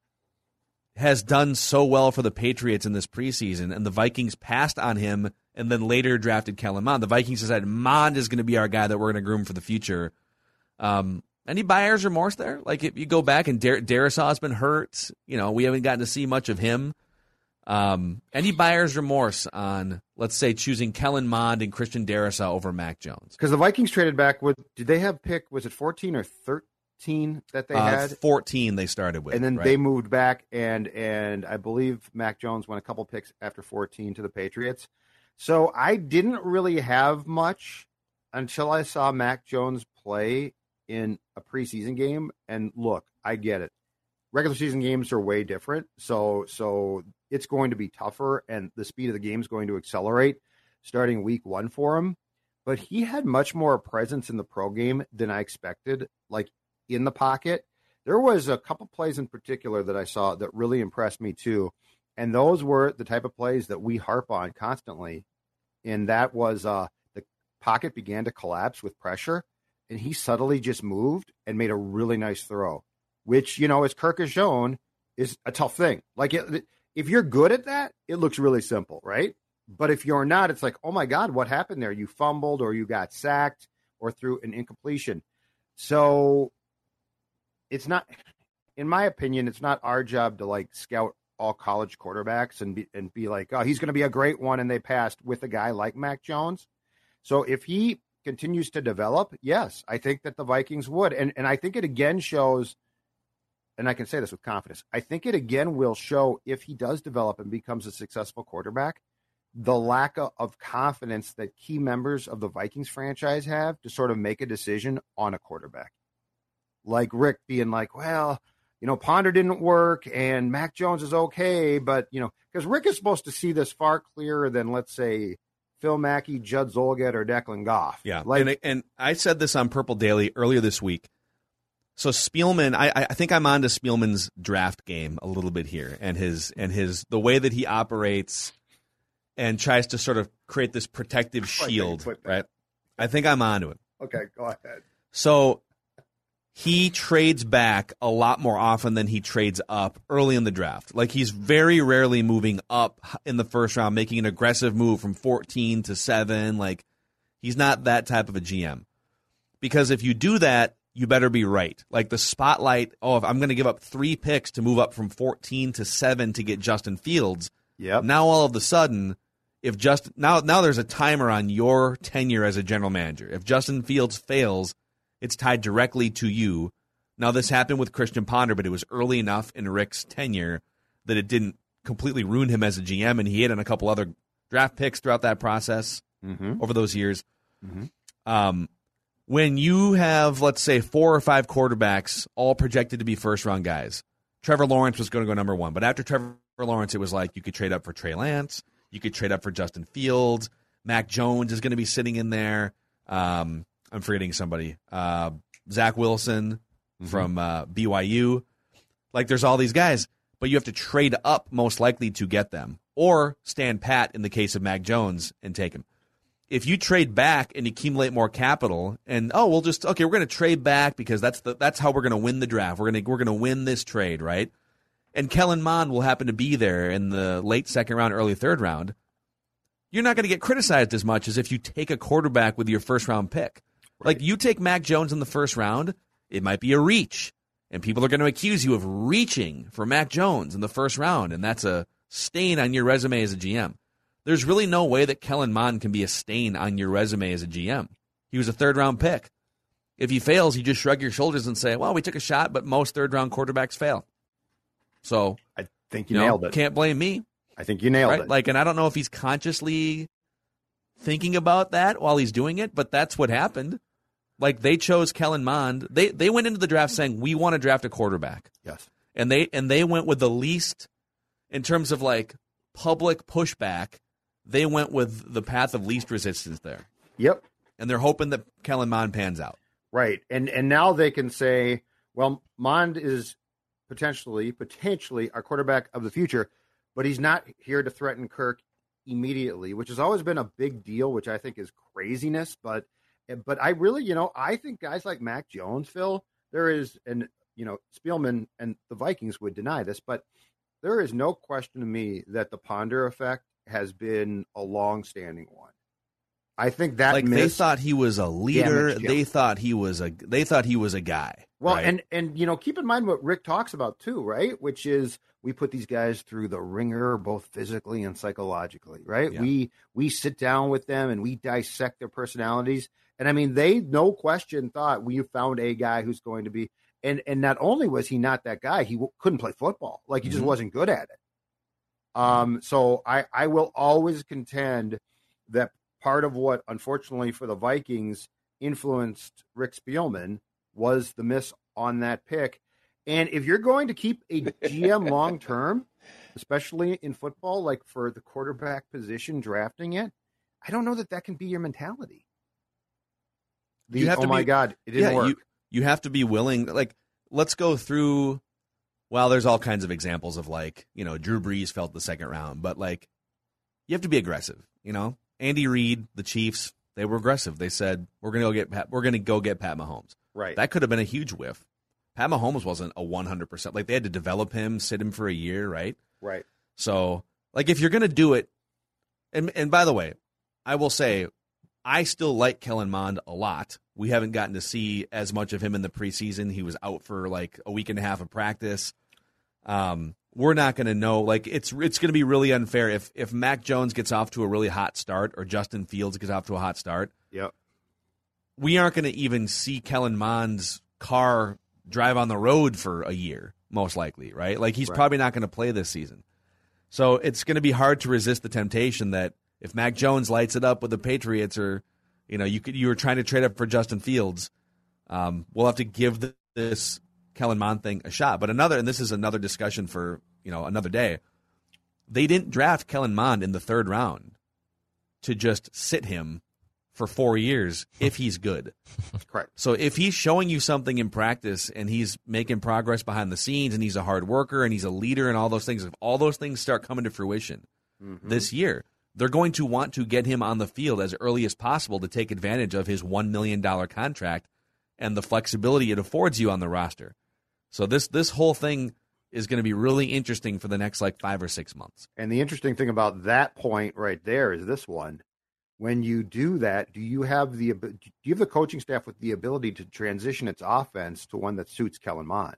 has done so well for the Patriots in this preseason, and the Vikings passed on him and then later drafted Kellen Mond, the Vikings decided Mond is going to be our guy that we're going to groom for the future. Um, any buyer's remorse there? Like, if you go back and Dar- Darrisaw has been hurt, you know, we haven't gotten to see much of him. Um, any buyer's remorse on, let's say, choosing Kellen Mond and Christian Darrisaw over Mac Jones? Because the Vikings traded back with, did they have pick, was it fourteen or thirteen that they uh, had? fourteen they started with. And then right? they moved back, and and I believe Mac Jones went a couple picks after fourteen to the Patriots. So I didn't really have much until I saw Mac Jones play in a preseason game. And look, I get it. Regular season games are way different, so so it's going to be tougher, and the speed of the game is going to accelerate starting week one for him. But he had much more presence in the pro game than I expected, like in the pocket. There was a couple plays in particular that I saw that really impressed me too, and those were the type of plays that we harp on constantly, and that was uh, the pocket began to collapse with pressure, and he subtly just moved and made a really nice throw. Which, you know, as Kirk has shown, is a tough thing. Like, it, if you're good at that, it looks really simple, right? But if you're not, it's like, oh, my God, what happened there? You fumbled, or you got sacked, or threw an incompletion. So it's not, in my opinion, it's not our job to, like, scout all college quarterbacks and be, and be like, oh, he's going to be a great one, and they passed with a guy like Mac Jones. So if he continues to develop, yes, I think that the Vikings would. And, and I think it again shows, and I can say this with confidence, I think it again will show, if he does develop and becomes a successful quarterback, the lack of confidence that key members of the Vikings franchise have to sort of make a decision on a quarterback. Like Rick being like, well, you know, Ponder didn't work and Mac Jones is okay, but, you know, because Rick is supposed to see this far clearer than, let's say, Phil Mackey, Judd Zolgad, or Declan Goff. Yeah, like, and, and I said this on Purple Daily earlier this week. So Spielman, I, I think I'm on to Spielman's draft game a little bit here, and his and his the way that he operates and tries to sort of create this protective shield, I right? I think I'm on to it. Okay, go ahead. So he trades back a lot more often than he trades up early in the draft. Like, he's very rarely moving up in the first round, making an aggressive move from fourteen to seven. Like, he's not that type of a G M. Because if you do that, you better be right. Like, the spotlight, oh, if I'm going to give up three picks to move up from fourteen to seven to get Justin Fields. Yep. Now all of a sudden, if Justin, now now there's a timer on your tenure as a general manager. If Justin Fields fails, it's tied directly to you. Now, this happened with Christian Ponder, but it was early enough in Rick's tenure that it didn't completely ruin him as a G M, and he hit on a couple other draft picks throughout that process mm-hmm. over those years. Mm-hmm. Um. When you have, let's say, four or five quarterbacks all projected to be first-round guys, Trevor Lawrence was going to go number one. But after Trevor Lawrence, it was like you could trade up for Trey Lance. You could trade up for Justin Fields. Mac Jones is going to be sitting in there. Um, I'm forgetting somebody. Uh, Zach Wilson mm-hmm. from uh, B Y U. Like, there's all these guys, but you have to trade up most likely to get them, or stand pat in the case of Mac Jones and take him. If you trade back and accumulate more capital, and oh, we'll just okay, we're going to trade back because that's the that's how we're going to win the draft. We're going to we're going to win this trade, right? And Kellen Mond will happen to be there in the late second round, early third round. You're not going to get criticized as much as if you take a quarterback with your first round pick. Right. Like, you take Mac Jones in the first round, it might be a reach, and people are going to accuse you of reaching for Mac Jones in the first round, and that's a stain on your resume as a G M. There's really no way that Kellen Mond can be a stain on your resume as a G M. He was a third-round pick. If he fails, you just shrug your shoulders and say, well, we took a shot, but most third-round quarterbacks fail. So I think you, you know, nailed it. Can't blame me. I think you nailed right? it. Like, and I don't know if he's consciously thinking about that while he's doing it, but that's what happened. Like, they chose Kellen Mond. They they went into the draft saying, we want to draft a quarterback. Yes. And they and they went with the least, in terms of, like, public pushback, they went with the path of least resistance there. Yep. And they're hoping that Kellen Mond pans out. Right. And and now they can say, well, Mond is potentially, potentially our quarterback of the future, but he's not here to threaten Kirk immediately, which has always been a big deal, which I think is craziness. But but I really, you know, I think guys like Mac Jones, Phil, there is, and, you know, Spielman and the Vikings would deny this, but there is no question to me that the Ponder effect has been a long-standing one. I think that like they thought he was a leader. They thought he was a they thought he was a guy. Well, right? and and you know, keep in mind what Rick talks about too, right? Which is we put these guys through the ringer, both physically and psychologically, right? Yeah. We we sit down with them and we dissect their personalities. And I mean, they no question thought we found a guy who's going to be. And and not only was he not that guy, he w- couldn't play football. Like he mm-hmm. just wasn't good at it. Um. So I I will always contend that. Part of what, unfortunately for the Vikings, influenced Rick Spielman was the miss on that pick. And if you're going to keep a G M long-term, especially in football, like for the quarterback position drafting it, I don't know that that can be your mentality. The, you have oh, to my be, God, it didn't yeah, work. You, you have to be willing. Like, let's go through, well, there's all kinds of examples of like, you know, Drew Brees felt the second round, but like, you have to be aggressive, you know? Andy Reid, the Chiefs, they were aggressive. They said, "We're going to go get Pat, we're going to go get Pat Mahomes." Right. That could have been a huge whiff. Pat Mahomes wasn't a one hundred percent. Like they had to develop him, sit him for a year, right? Right. So, like if you're going to do it, and and by the way, I will say I still like Kellen Mond a lot. We haven't gotten to see as much of him in the preseason. He was out for like a week and a half of practice. Um We're not going to know. Like it's it's going to be really unfair if if Mac Jones gets off to a really hot start or Justin Fields gets off to a hot start. Yep. We aren't going to even see Kellen Mond's car drive on the road for a year, most likely, right? Like he's right. probably not going to play this season. So it's going to be hard to resist the temptation that if Mac Jones lights it up with the Patriots or you know you could you were trying to trade up for Justin Fields, um, we'll have to give this Kellen Mond thing a shot. But another, and this is another discussion for, you know, another day, they didn't draft Kellen Mond in the third round to just sit him for four years if he's good. Correct. So if he's showing you something in practice and he's making progress behind the scenes and he's a hard worker and he's a leader and all those things, if all those things start coming to fruition mm-hmm. this year, they're going to want to get him on the field as early as possible to take advantage of his one million dollars contract and the flexibility it affords you on the roster. So this this whole thing is going to be really interesting for the next like five or six months. And the interesting thing about that point right there is this one. When you do that, do you have the do you have the coaching staff with the ability to transition its offense to one that suits Kellen Mond?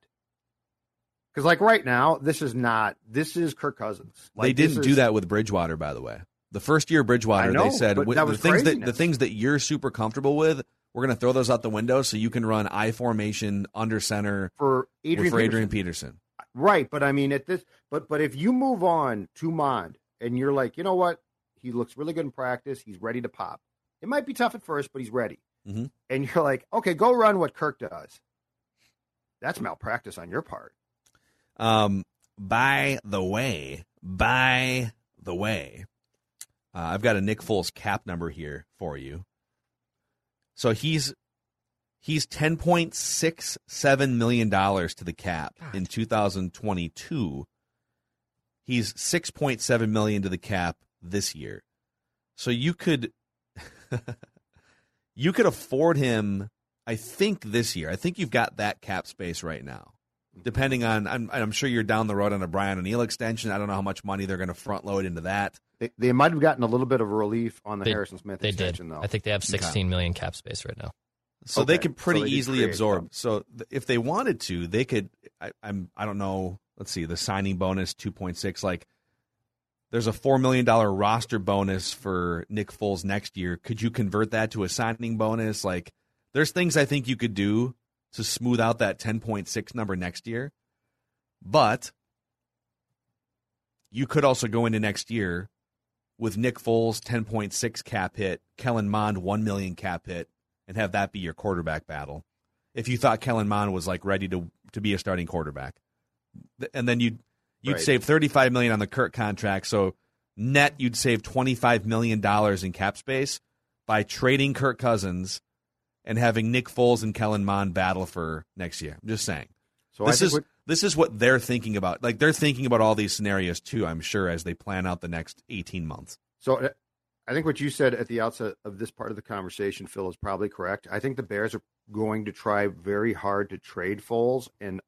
Because like right now, this is not this is Kirk Cousins. Like, they didn't is, do that with Bridgewater, by the way. The first year of Bridgewater, know, they said the things craziness. that the things that you're super comfortable with. We're going to throw those out the window so you can run I formation under center for Adrian, for Adrian Peterson. Peterson. Right. But I mean, at this, but, but if you move on to Mond and you're like, you know what? He looks really good in practice. He's ready to pop. It might be tough at first, but he's ready. Mm-hmm. And you're like, okay, go run what Kirk does. That's malpractice on your part. Um, by the way, by the way, uh, I've got a Nick Foles cap number here for you. So he's he's ten point six seven million dollars to the cap God. in two thousand twenty two. He's six point seven million to the cap this year. So you could you could afford him, I think, this year. I think you've got that cap space right now. Depending on, I'm, I'm sure you're down the road on a Brian O'Neill extension. I don't know how much money they're going to front load into that. They, they might have gotten a little bit of relief on the they, Harrison Smith they extension, did. though. I think they have sixteen okay. million cap space right now, so okay. they could pretty so they easily absorb. Them. So th- if they wanted to, they could. I, I'm I don't know. Let's see the signing bonus two point six. Like there's a four million dollars roster bonus for Nick Foles next year. Could you convert that to a signing bonus? Like, there's things I think you could do to smooth out that ten point six number next year. But you could also go into next year with Nick Foles ten point six cap hit, Kellen Mond one million cap hit, and have that be your quarterback battle. If you thought Kellen Mond was like ready to to be a starting quarterback, and then you'd you'd right. save thirty-five million dollars on the Kirk contract, so net you'd save twenty-five million dollars in cap space by trading Kirk Cousins and having Nick Foles and Kellen Mond battle for next year. I'm just saying. So this is this is what they're thinking about. Like, they're thinking about all these scenarios too, I'm sure, as they plan out the next eighteen months. So I think what you said at the outset of this part of the conversation, Phil, is probably correct. I think the Bears are going to try very hard to trade Foles, and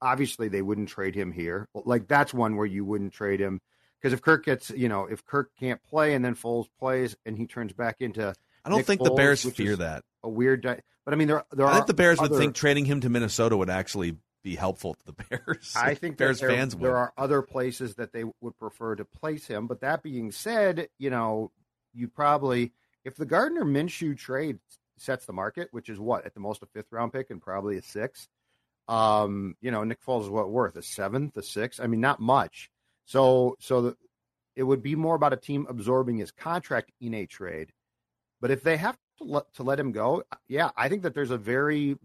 obviously they wouldn't trade him here. Like, that's one where you wouldn't trade him, because if Kirk gets, you know, if Kirk can't play and then Foles plays and he turns back into I don't Nick think Foles, the Bears fear that. A weird, di- but I mean, there, there I are. I think the Bears other... would think trading him to Minnesota would actually be helpful to the Bears. I think Bears there, fans there would. are other places that they would prefer to place him. But that being said, you know, you probably, if the Gardner Minshew trade sets the market, which is what, at the most a fifth round pick and probably a sixth. Um, you know, Nick Foles is what worth a seventh, a sixth. I mean, not much. So, so the, it would be more about a team absorbing his contract in a trade. But if they have to let, to let him go, yeah, I think that there's a very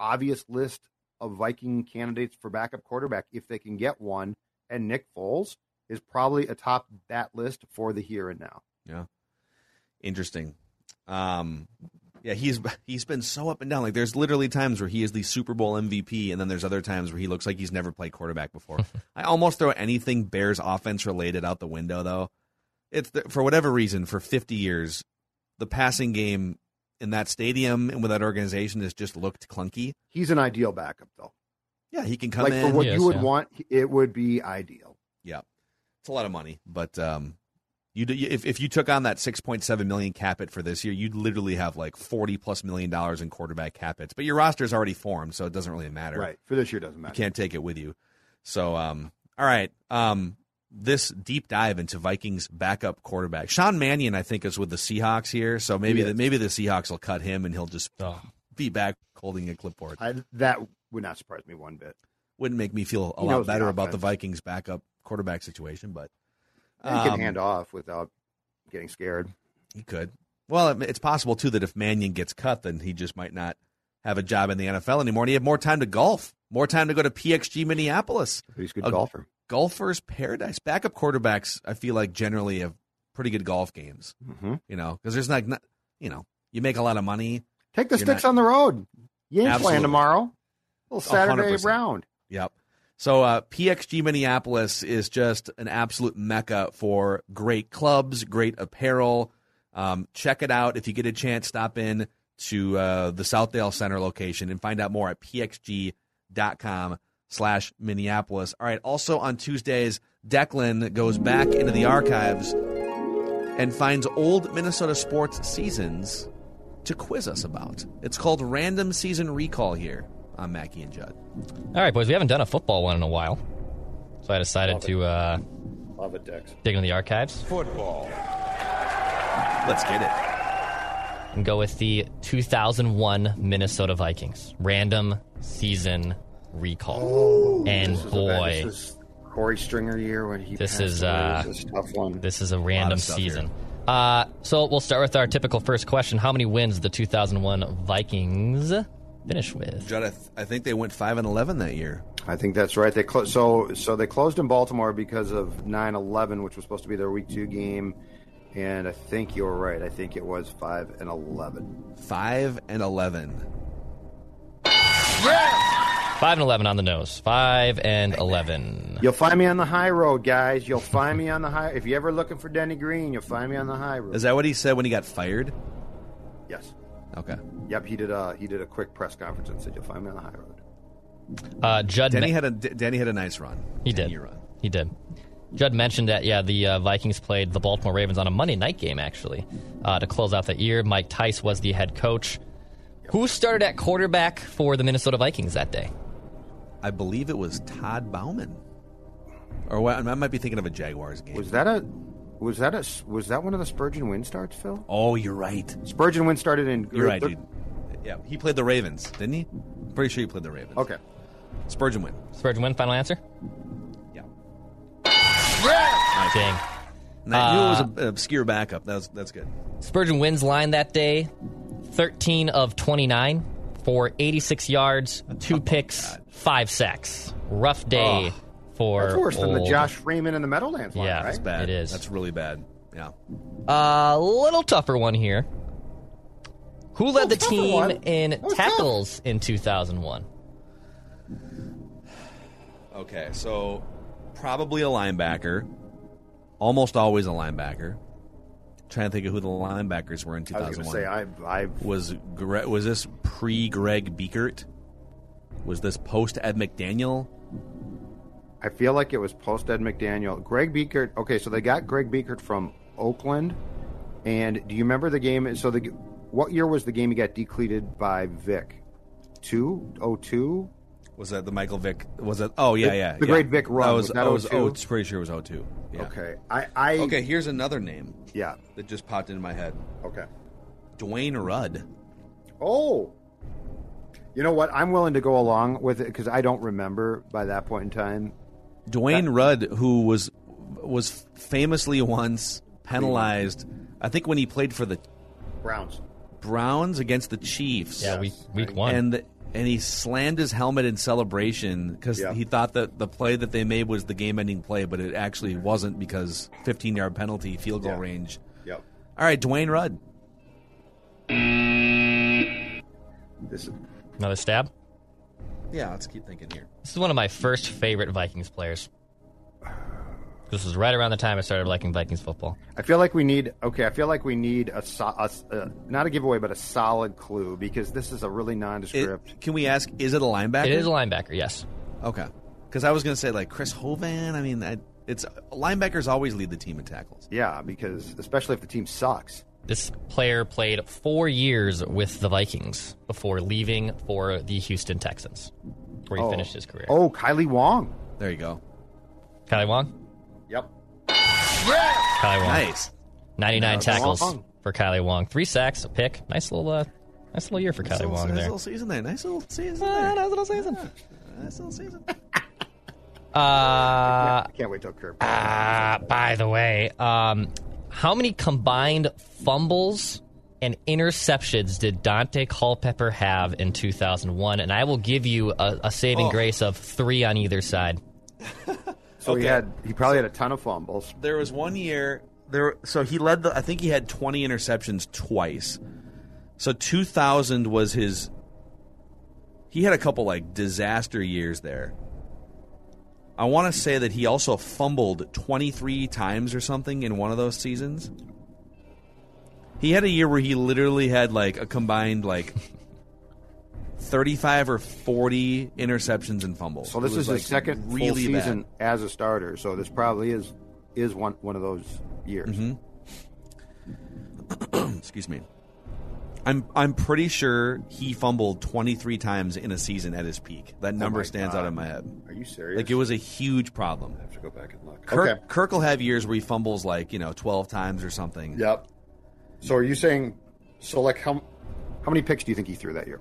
obvious list of Viking candidates for backup quarterback if they can get one, and Nick Foles is probably atop that list for the here and now. Yeah, interesting. Um, yeah, he's he's been so up and down. Like, there's literally times where he is the Super Bowl M V P, and then there's other times where he looks like he's never played quarterback before. I almost throw anything Bears offense related out the window, though. It's the, for whatever reason, for fifty years. The passing game in that stadium and with that organization has just looked clunky. He's an ideal backup, though. Yeah, he can come like, in. Like, for what yes, you would yeah. want, it would be ideal. Yeah. It's a lot of money. But um, you if, if you took on that six point seven million dollars cap it for this year, you'd literally have like forty plus million dollars in quarterback cap hits. But your roster is already formed, so it doesn't really matter. Right. For this year, it doesn't matter. You can't take it with you. So, um, all right. Um, this deep dive into Vikings backup quarterback. Sean Mannion, I think, is with the Seahawks here, so maybe the, maybe the Seahawks will cut him and he'll just oh. be back holding a clipboard. I, that would not surprise me one bit. Wouldn't make me feel a he lot better the about the Vikings backup quarterback situation, but um, he can hand off without getting scared. He could. Well, it's possible, too, that if Mannion gets cut, then he just might not have a job in the N F L anymore, and he had more time to golf, more time to go to P X G Minneapolis. He's a good a, golfer. Golfers paradise. Backup quarterbacks, I feel like, generally have pretty good golf games. Mm-hmm. You know, because there's like, not, you know, you make a lot of money. Take the sticks not, on the road. You ain't absolutely. playing tomorrow. A little Saturday one hundred percent round. Yep. So uh, P X G Minneapolis is just an absolute mecca for great clubs, great apparel. Um, check it out. If you get a chance, stop in to uh, the Southdale Center location and find out more at P X G dot com. Slash Minneapolis. All right. Also on Tuesdays, Declan goes back into the archives and finds old Minnesota sports seasons to quiz us about. It's called Random Season Recall here on Mackie and Judd. All right, boys. We haven't done a football one in a while, so I decided Love to uh, Love it, Dex. dig into the archives. Football. Let's get it. And go with the two thousand one Minnesota Vikings. Random Season Recall. Oh, and boy, this is Corey Stringer year when he this is uh this is a tough one. This is a random a season here. uh so we'll start with our typical first question. How many wins did the two thousand one Vikings finish with? Judd, I, th- I think they went five and eleven that year. I think that's right. They closed so so they closed in Baltimore because of nine eleven, which was supposed to be their week two game, and I think you're right. I think it was five and eleven. Five and eleven. Yeah. Five and eleven on the nose. Five and eleven. You'll find me on the high road, guys. You'll find me on the high. If you're ever looking for Denny Green, you'll find me on the high road. Is that what he said when he got fired? Yes. Okay. Yep. He did. A, he did a quick press conference and said, "You'll find me on the high road." Uh, Judd. Denny Ma- had a D- Denny had a nice run. He did. Run. He did. Judd mentioned that. Yeah, the uh, Vikings played the Baltimore Ravens on a Monday night game actually uh, to close out that year. Mike Tice was the head coach. Yep. Who started at quarterback for the Minnesota Vikings that day? I believe it was Todd Bauman. Or what, I might be thinking of a Jaguars game. Was that a was that a was that one of the Spurgeon Wynn starts, Phil? Oh, you're right. Spurgeon Wynn started in. You're right, dude. Yeah, he played the Ravens, didn't he? I'm pretty sure he played the Ravens. Okay. Spurgeon Wynn. Spurgeon Wynn. Final answer. Yeah. Yeah. Dang. And I knew uh, it was an obscure backup. That's that's good. Spurgeon Wynn's line that day, thirteen of twenty-nine for eighty-six yards, two oh picks, five sacks. Rough day oh, for that's worse old... than the Josh Freeman and the Meadowlands line, yeah, right? Yeah, that's bad. It is. That's really bad. Yeah. A uh, little tougher one here. Who led the team one. in tackles tough. in two thousand one? Okay, so probably a linebacker. Almost always a linebacker. I'm trying to think of who the linebackers were in two thousand one. I was going to say, I... I... Was, Gre- was this pre-Greg Biekert? Was this post-Ed McDaniel? I feel like it was post-Ed McDaniel. Greg Biekert... Okay, so they got Greg Biekert from Oakland. And do you remember the game... So the what year was the game he got decleated by Vic? two oh two? Was that the Michael Vick? Was that? Oh yeah, yeah. The, the yeah. Great Vic run. I was, was that I was oh, pretty sure it was oh two. Yeah. Okay, I, I. Okay, here's another name. Yeah, that just popped into my head. Okay, Dwayne Rudd. Oh, you know what? I'm willing to go along with it because I don't remember by that point in time. Dwayne that... Rudd, who was was famously once penalized, I think when he played for the Browns. Browns against the Chiefs. Yeah, week week one and. The, And he slammed his helmet in celebration because yeah. he thought that the play that they made was the game-ending play, but it actually wasn't because fifteen-yard penalty, field goal yeah. range. Yep. All right, Dwayne Rudd. This is... Another stab? Yeah, let's keep thinking here. This is one of my first favorite Vikings players. This was right around the time I started liking Vikings football. I feel like we need okay. I feel like we need a, a, a not a giveaway, but a solid clue because this is a really nondescript. It, can we ask? Is it a linebacker? It is a linebacker. Yes. Okay. Because I was going to say like Chris Hovan. I mean, I, it's linebackers always lead the team in tackles. Yeah, because especially if the team sucks. This player played four years with the Vikings before leaving for the Houston Texans, where he oh. finished his career. Oh, Kylie Wong. There you go. Kylie Wong. Yep. Yeah! Kylie Wong. Nice. ninety-nine no, tackles Wong. for Kylie Wong. Three sacks, a pick. Nice little uh, nice little year for nice Kylie little, Wong nice there. Nice little season there. Nice little season uh, there. Nice little season. Yeah. Nice little season. uh, I can't, I can't wait till Kirk. Uh, by the way, um, how many combined fumbles and interceptions did Dante Culpepper have in two thousand one? And I will give you a, a saving oh. grace of three on either side. So okay. he had he probably had a ton of fumbles. There was one year there so he led the I think he had twenty interceptions twice. So two thousand was his he had a couple like disaster years there. I want to say that he also fumbled twenty-three times or something in one of those seasons. He had a year where he literally had like a combined like thirty-five or forty interceptions and fumbles. So this is his like second really full season bad. as a starter. So this probably is is one one of those years. Mm-hmm. Excuse me. I'm I'm pretty sure he fumbled twenty-three times in a season at his peak. That number oh stands God. out in my head. Are you serious? Like it was a huge problem. I have to go back and look. Kirk, okay. Kirk will have years where he fumbles like you know twelve times or something. Yep. So are you saying? So like how how many picks do you think he threw that year?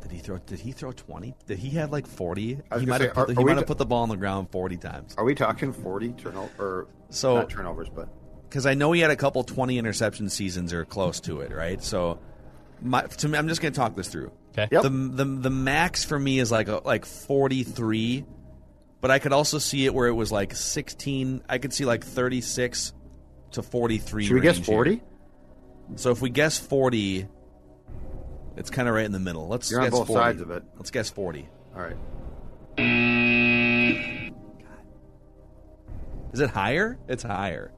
Did he throw? Did he throw twenty? Did he have like forty? He might, say, have, put, are, are he might ta- have put the ball on the ground forty times. Are we talking forty turnovers? So not turnovers, but because I know he had a couple twenty interception seasons or close to it, right? So, my, to me, I'm just going to talk this through. Okay. Yep. The, the the max for me is like a, like forty-three, but I could also see it where it was like sixteen. I could see like thirty-six to forty-three. Should we guess forty? So if we guess forty. It's kind of right in the middle. Let's You're guess on both forty. Sides of it. Let's guess forty. All right. God. Is it higher? It's higher.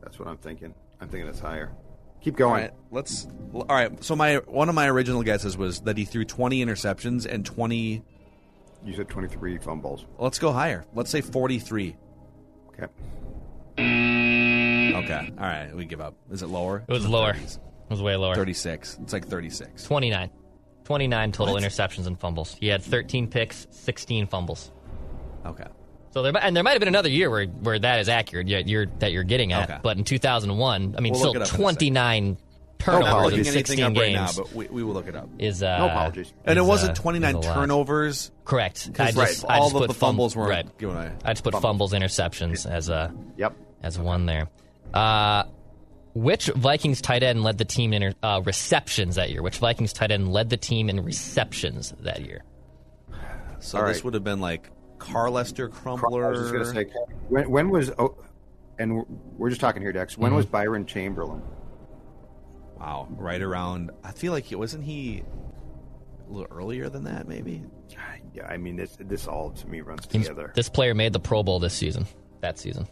That's what I'm thinking. I'm thinking it's higher. Keep going. All right. Let's. All right. So my one of my original guesses was that he threw twenty interceptions and twenty. You said twenty-three fumbles. Let's go higher. Let's say forty-three. Okay. Okay. All right. We give up. Is it lower? It was lower. It was way lower. thirty-six. It's like thirty-six. twenty-nine. twenty-nine total what? interceptions and fumbles. He had thirteen picks, sixteen fumbles. Okay. So there, and there might have been another year where, where that is accurate. Yet you're that you're getting at, okay. But in two thousand one, I mean, we'll still twenty-nine turnovers in sixteen games. Right now, but we, we will look it up. Is uh, no apologies, and is, it wasn't twenty-nine uh, turnovers. Correct. I just, right. I just all of the fumbles were right. Given a I just put fumbles, fumbles interceptions as a yep as okay. one there. Uh, which Vikings tight end led the team in inter- uh, receptions that year? Which Vikings tight end led the team in receptions that year? So all this right. would have been like. Carlester Crumbler. I was just going to say, when, when was, oh, and we're just talking here, Dex, when mm-hmm. was Byron Chamberlain? Wow, right around, I feel like, it wasn't he a little earlier than that, maybe? Yeah, I mean, this this all, to me, runs together. This player made the Pro Bowl this season, that season.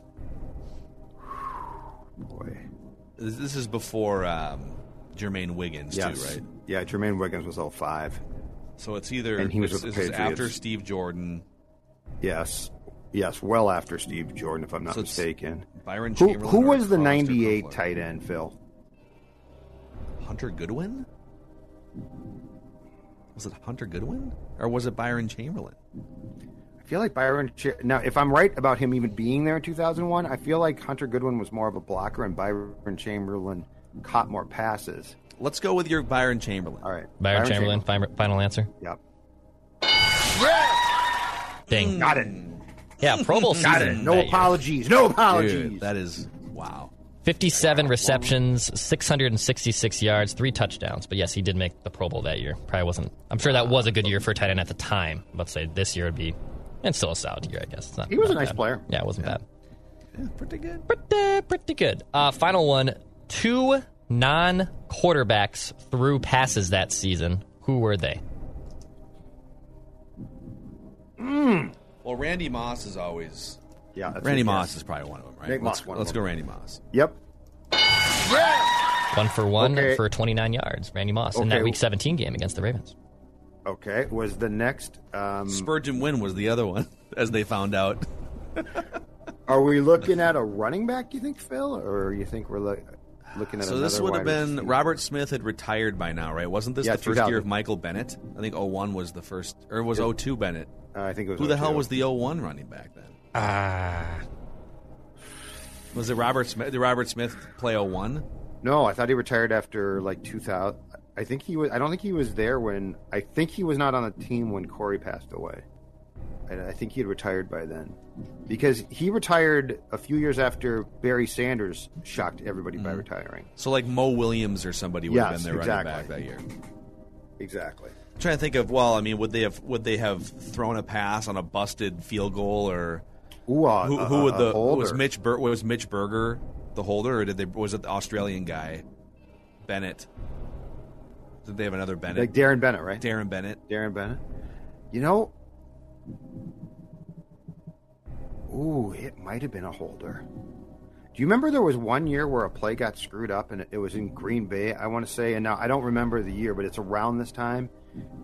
Boy. This, this is before um, Jermaine Wiggins, yes. too, right? Yeah, Jermaine Wiggins was oh five. So it's either, and he was it's, with the it's after Steve Jordan... Yes, yes, well after Steve Jordan, if I'm not so mistaken. Byron who, who was the ninety-eight tight end, Phil? Hunter Goodwin? Was it Hunter Goodwin? Or was it Byron Chamberlain? I feel like Byron... Now, if I'm right about him even being there in two thousand one, I feel like Hunter Goodwin was more of a blocker and Byron Chamberlain caught more passes. Let's go with your Byron Chamberlain. All right. Byron, Byron Chamberlain, Chamberlain, final answer? Yep. Yeah! Thing. Got it. Yeah, Pro Bowl season. Got it. No apologies. Year. No apologies. Dude, that is, wow. fifty-seven receptions, six hundred sixty-six yards, three touchdowns. But yes, he did make the Pro Bowl that year. Probably wasn't. I'm sure that was a good year for a tight end at the time. Let's say this year would be, and still a solid year, I guess. Not, he was a nice bad. player. Yeah, it wasn't yeah. bad. Yeah, pretty good. Pretty, pretty good. Uh, final one. Two non-quarterbacks threw passes that season. Who were they? Mm. Well, Randy Moss is always. Yeah, that's Randy Moss is probably one of them, right? Nick let's Moss, one let's of them. Go, Randy Moss. Yep. Yeah! One for one okay. for twenty-nine yards, Randy Moss okay. in that Week seventeen game against the Ravens. Okay, was the next um... Spurgeon Wynn was the other one, as they found out. Are we looking at a running back? You think, Phil, or you think we're lo- looking at? So another this would have been receiver. Robert Smith had retired by now, right? Wasn't this yeah, the first year of Michael Bennett? I think oh one was the first, or was yeah. oh two Bennett? Uh, I think it was Who the hell was the oh one running back then? Ah, uh, was it Robert Smith? Did Robert Smith play oh one? No, I thought he retired after like two thousand. I think he was. I don't think he was there when. I think he was not on the team when Corey passed away. And I think he had retired by then, because he retired a few years after Barry Sanders shocked everybody mm. by retiring. So like Mo Williams or somebody would yes, have been their exactly. running back that year. Exactly. I'm trying to think of, well, I mean, would they have would they have thrown a pass on a busted field goal, or Ooh, uh, who, who uh, would the who was Mitch Bur- was Mitch Berger the holder, or did they was it the Australian guy Bennett? Did they have another Bennett? Like Darren Bennett, right? Darren Bennett. Darren Bennett. You know, ooh, it might have been a holder. Do you remember there was one year where a play got screwed up, and it was in Green Bay, I want to say, and now I don't remember the year, but it's around this time,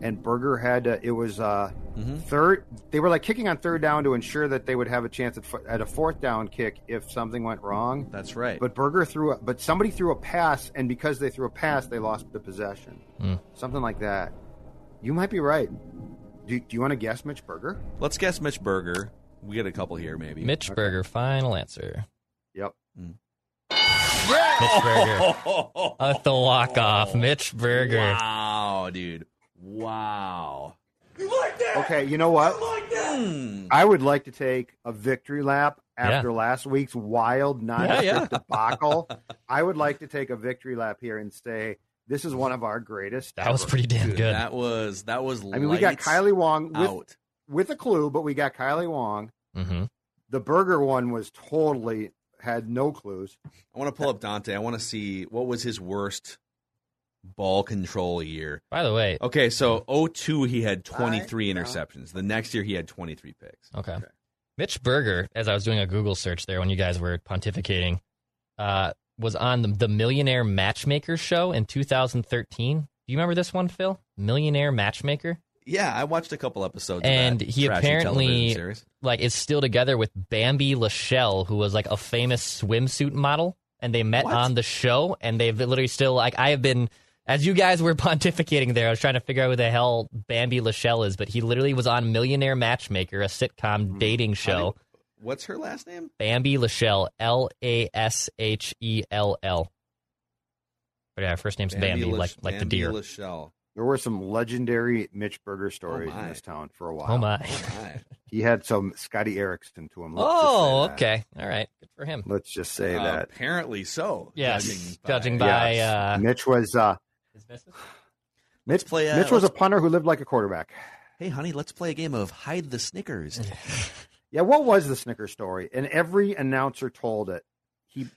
and Berger had, uh, it was uh, mm-hmm. third, they were like kicking on third down to ensure that they would have a chance at, at a fourth down kick if something went wrong. That's right. But Berger threw, a, but somebody threw a pass, and because they threw a pass, they lost the possession. Mm. Something like that. You might be right. Do, do you want to guess Mitch Berger? Let's guess Mitch Berger. We get a couple here, maybe. Mitch okay. Berger, final answer. Yep. Mm. Mitch Berger. At the walk-off. Mitch Berger. Wow, dude. Wow. You like that? Okay, you know what? You like that? I would like to take a victory lap after yeah. last week's wild nine-strip yeah, yeah. debacle. I would like to take a victory lap here and say, this is one of our greatest. That ever. was pretty damn dude, good. That was, that was I mean, we got Kylie Wong with, with a clue, but we got Kylie Wong. Mm-hmm. The Berger one was totally... had no clues. I want to pull up Dante. I want to see what was his worst ball control year. By the way. Okay, so oh two he had twenty-three I, interceptions. No. The next year he had twenty-three picks. Okay. okay. Mitch Berger, as I was doing a Google search there when you guys were pontificating, uh, was on the, the Millionaire Matchmaker show in two thousand thirteen. Do you remember this one, Phil? Millionaire Matchmaker? Yeah, I watched a couple episodes and of that he apparently like is still together with Bambi Lachelle, who was like a famous swimsuit model, and they met what? on the show, and they've literally still like I have been As you guys were pontificating there, I was trying to figure out who the hell Bambi Lachelle is, but he literally was on Millionaire Matchmaker, a sitcom dating show. What's her last name? Bambi Lachelle, L A S H E L L. But yeah, her first name's Bambi, Bambi like like Bambi the deer. Lachelle. There were some legendary Mitch Berger stories oh in this town for a while. Oh, my. Oh my. He had some Scotty Erickson to him. Let's oh, okay. That. All right. Good for him. Let's just say uh, that. Apparently so. Yes. Judging by. Judging by yes. Uh, Mitch was... Uh, Mitch, play, uh, Mitch was a punter who lived like a quarterback. Hey, honey, let's play a game of hide the Snickers. Yeah, what was the Snickers story? And every announcer told it. He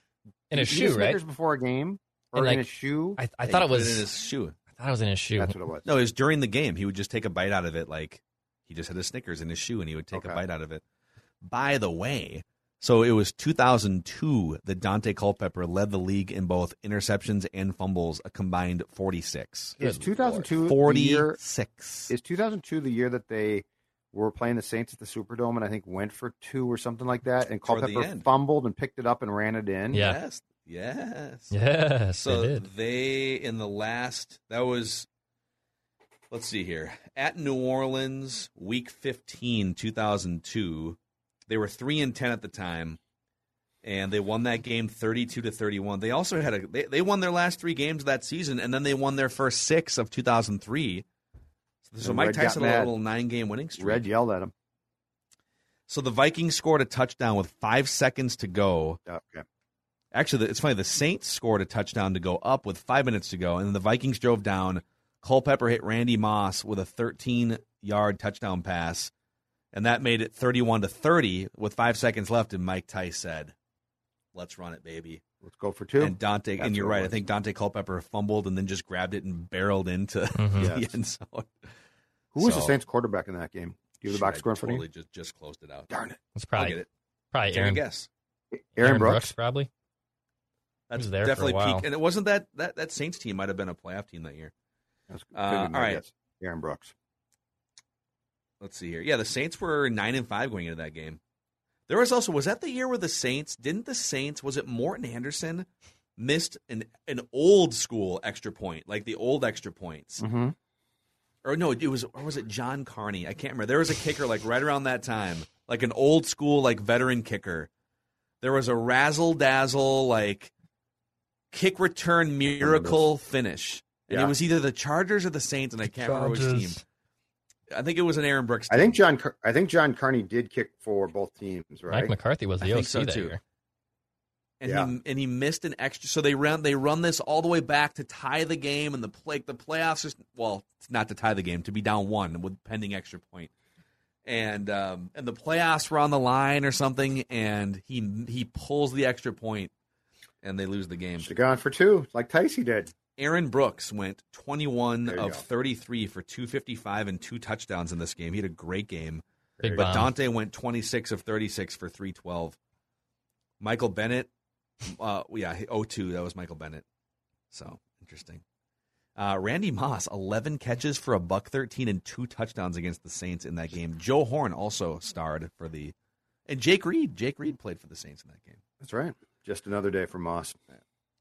in a shoe, right? Before a game, or in, like, in a shoe. I, I thought it was in his shoe. I thought it was in his shoe. That's what it was. No, it was during the game. He would just take a bite out of it, like he just had a Snickers in his shoe, and he would take okay. a bite out of it. By the way, so it was two thousand two that Dante Culpepper led the league in both interceptions and fumbles, a combined forty-six. Is two thousand two forty-six. Is two thousand two the year that they were playing the Saints at the Superdome and I think went for two or something like that, and Culpepper fumbled and picked it up and ran it in? Yeah. Yes. Yes. Yes. So they, did. they in the last that was let's see here. At New Orleans, week fifteen, two thousand two. They were three and ten at the time, and they won that game thirty-two to thirty-one. They also had a they, they won their last three games that season, and then they won their first six of two thousand three. So, so Mike Tyson had a little nine-game winning streak. Red yelled at him. So the Vikings scored a touchdown with five seconds to go. Okay. Actually, it's funny. The Saints scored a touchdown to go up with five minutes to go, and then the Vikings drove down. Culpepper hit Randy Moss with a thirteen-yard touchdown pass. And that made it thirty-one to thirty with five seconds left. And Mike Tice said, "Let's run it, baby. Let's go for two." And Dante, That's and you're right. I think Dante Culpepper fumbled and then just grabbed it and barreled into mm-hmm. the yes. end zone. Who was so, the Saints quarterback in that game? Do you have the box score in front of you? Totally just just closed it out. Darn it! That's probably I'll get it. Probably Aaron. Guess Aaron, Aaron Brooks. Brooks probably. That's there definitely for a while. Peak. And it wasn't that that that Saints team might have been a playoff team that year. That's good. Uh, all right, guess. Aaron Brooks. Let's see here. Yeah, the Saints were nine and five going into that game. There was also was that the year where the Saints didn't the Saints was it Morton Anderson missed an an old school extra point, like the old extra points, mm-hmm. or no, it was or was it John Carney? I can't remember. There was a kicker like right around that time, like an old school like veteran kicker. There was a razzle dazzle like kick return miracle finish, and yeah. it was either the Chargers or the Saints, and I can't Chargers. remember which team. I think it was an Aaron Brooks team. I think John. I think John Carney did kick for both teams, right? Mike McCarthy was the O C so that too. year, and yeah. he and he missed an extra. So they run they run this all the way back to tie the game, and the play the playoffs. Just, well, not to tie the game, to be down one with pending extra point, and um, and the playoffs were on the line or something, and he he pulls the extra point, and they lose the game. Should have gone for two, like Ticey did. Aaron Brooks went twenty-one of thirty-three for two fifty-five and two touchdowns in this game. He had a great game. Big but bomb. Dante went twenty-six of thirty-six for three twelve. Michael Bennett, uh, yeah, oh two, that was Michael Bennett. So, interesting. Uh, Randy Moss, eleven catches for a buck thirteen and two touchdowns against the Saints in that game. Joe Horn also starred for the – and Jake Reed. Jake Reed played for the Saints in that game. That's right. Just another day for Moss.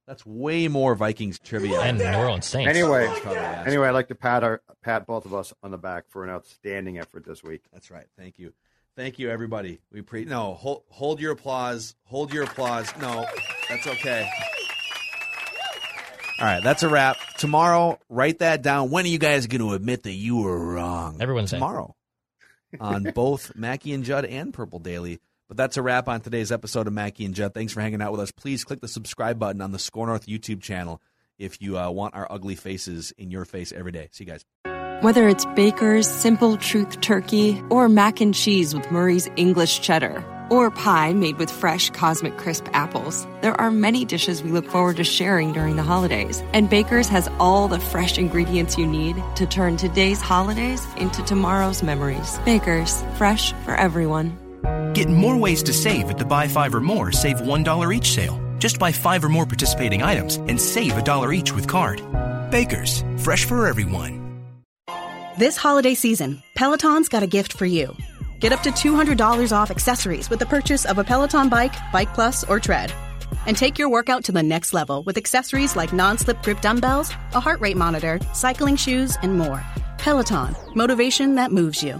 That's way more Vikings trivia and New Orleans Saints. Anyway, like anyway, I'd like to pat our pat both of us on the back for an outstanding effort this week. That's right. Thank you, thank you, everybody. We pre no hold hold your applause. Hold your applause. No, that's okay. All right, that's a wrap. Tomorrow, write that down. When are you guys going to admit that you were wrong? Everyone's tomorrow on both Mackie and Judd and Purple Daily. But that's a wrap on today's episode of Mackie and Judd. Thanks for hanging out with us. Please click the subscribe button on the Score North YouTube channel if you uh, want our ugly faces in your face every day. See you guys. Whether it's Baker's Simple Truth Turkey or mac and cheese with Murray's English Cheddar or pie made with fresh Cosmic Crisp apples, there are many dishes we look forward to sharing during the holidays. And Baker's has all the fresh ingredients you need to turn today's holidays into tomorrow's memories. Baker's, fresh for everyone. Get more ways to save at the Buy Five or More Save one dollar each sale. Just buy five or more participating items and save a dollar each with card. Baker's, fresh for everyone. This holiday season, Peloton's got a gift for you. Get up to two hundred dollars off accessories with the purchase of a Peloton bike, Bike Plus, or Tread. And take your workout to the next level with accessories like non-slip grip dumbbells, a heart rate monitor, cycling shoes, and more. Peloton, motivation that moves you.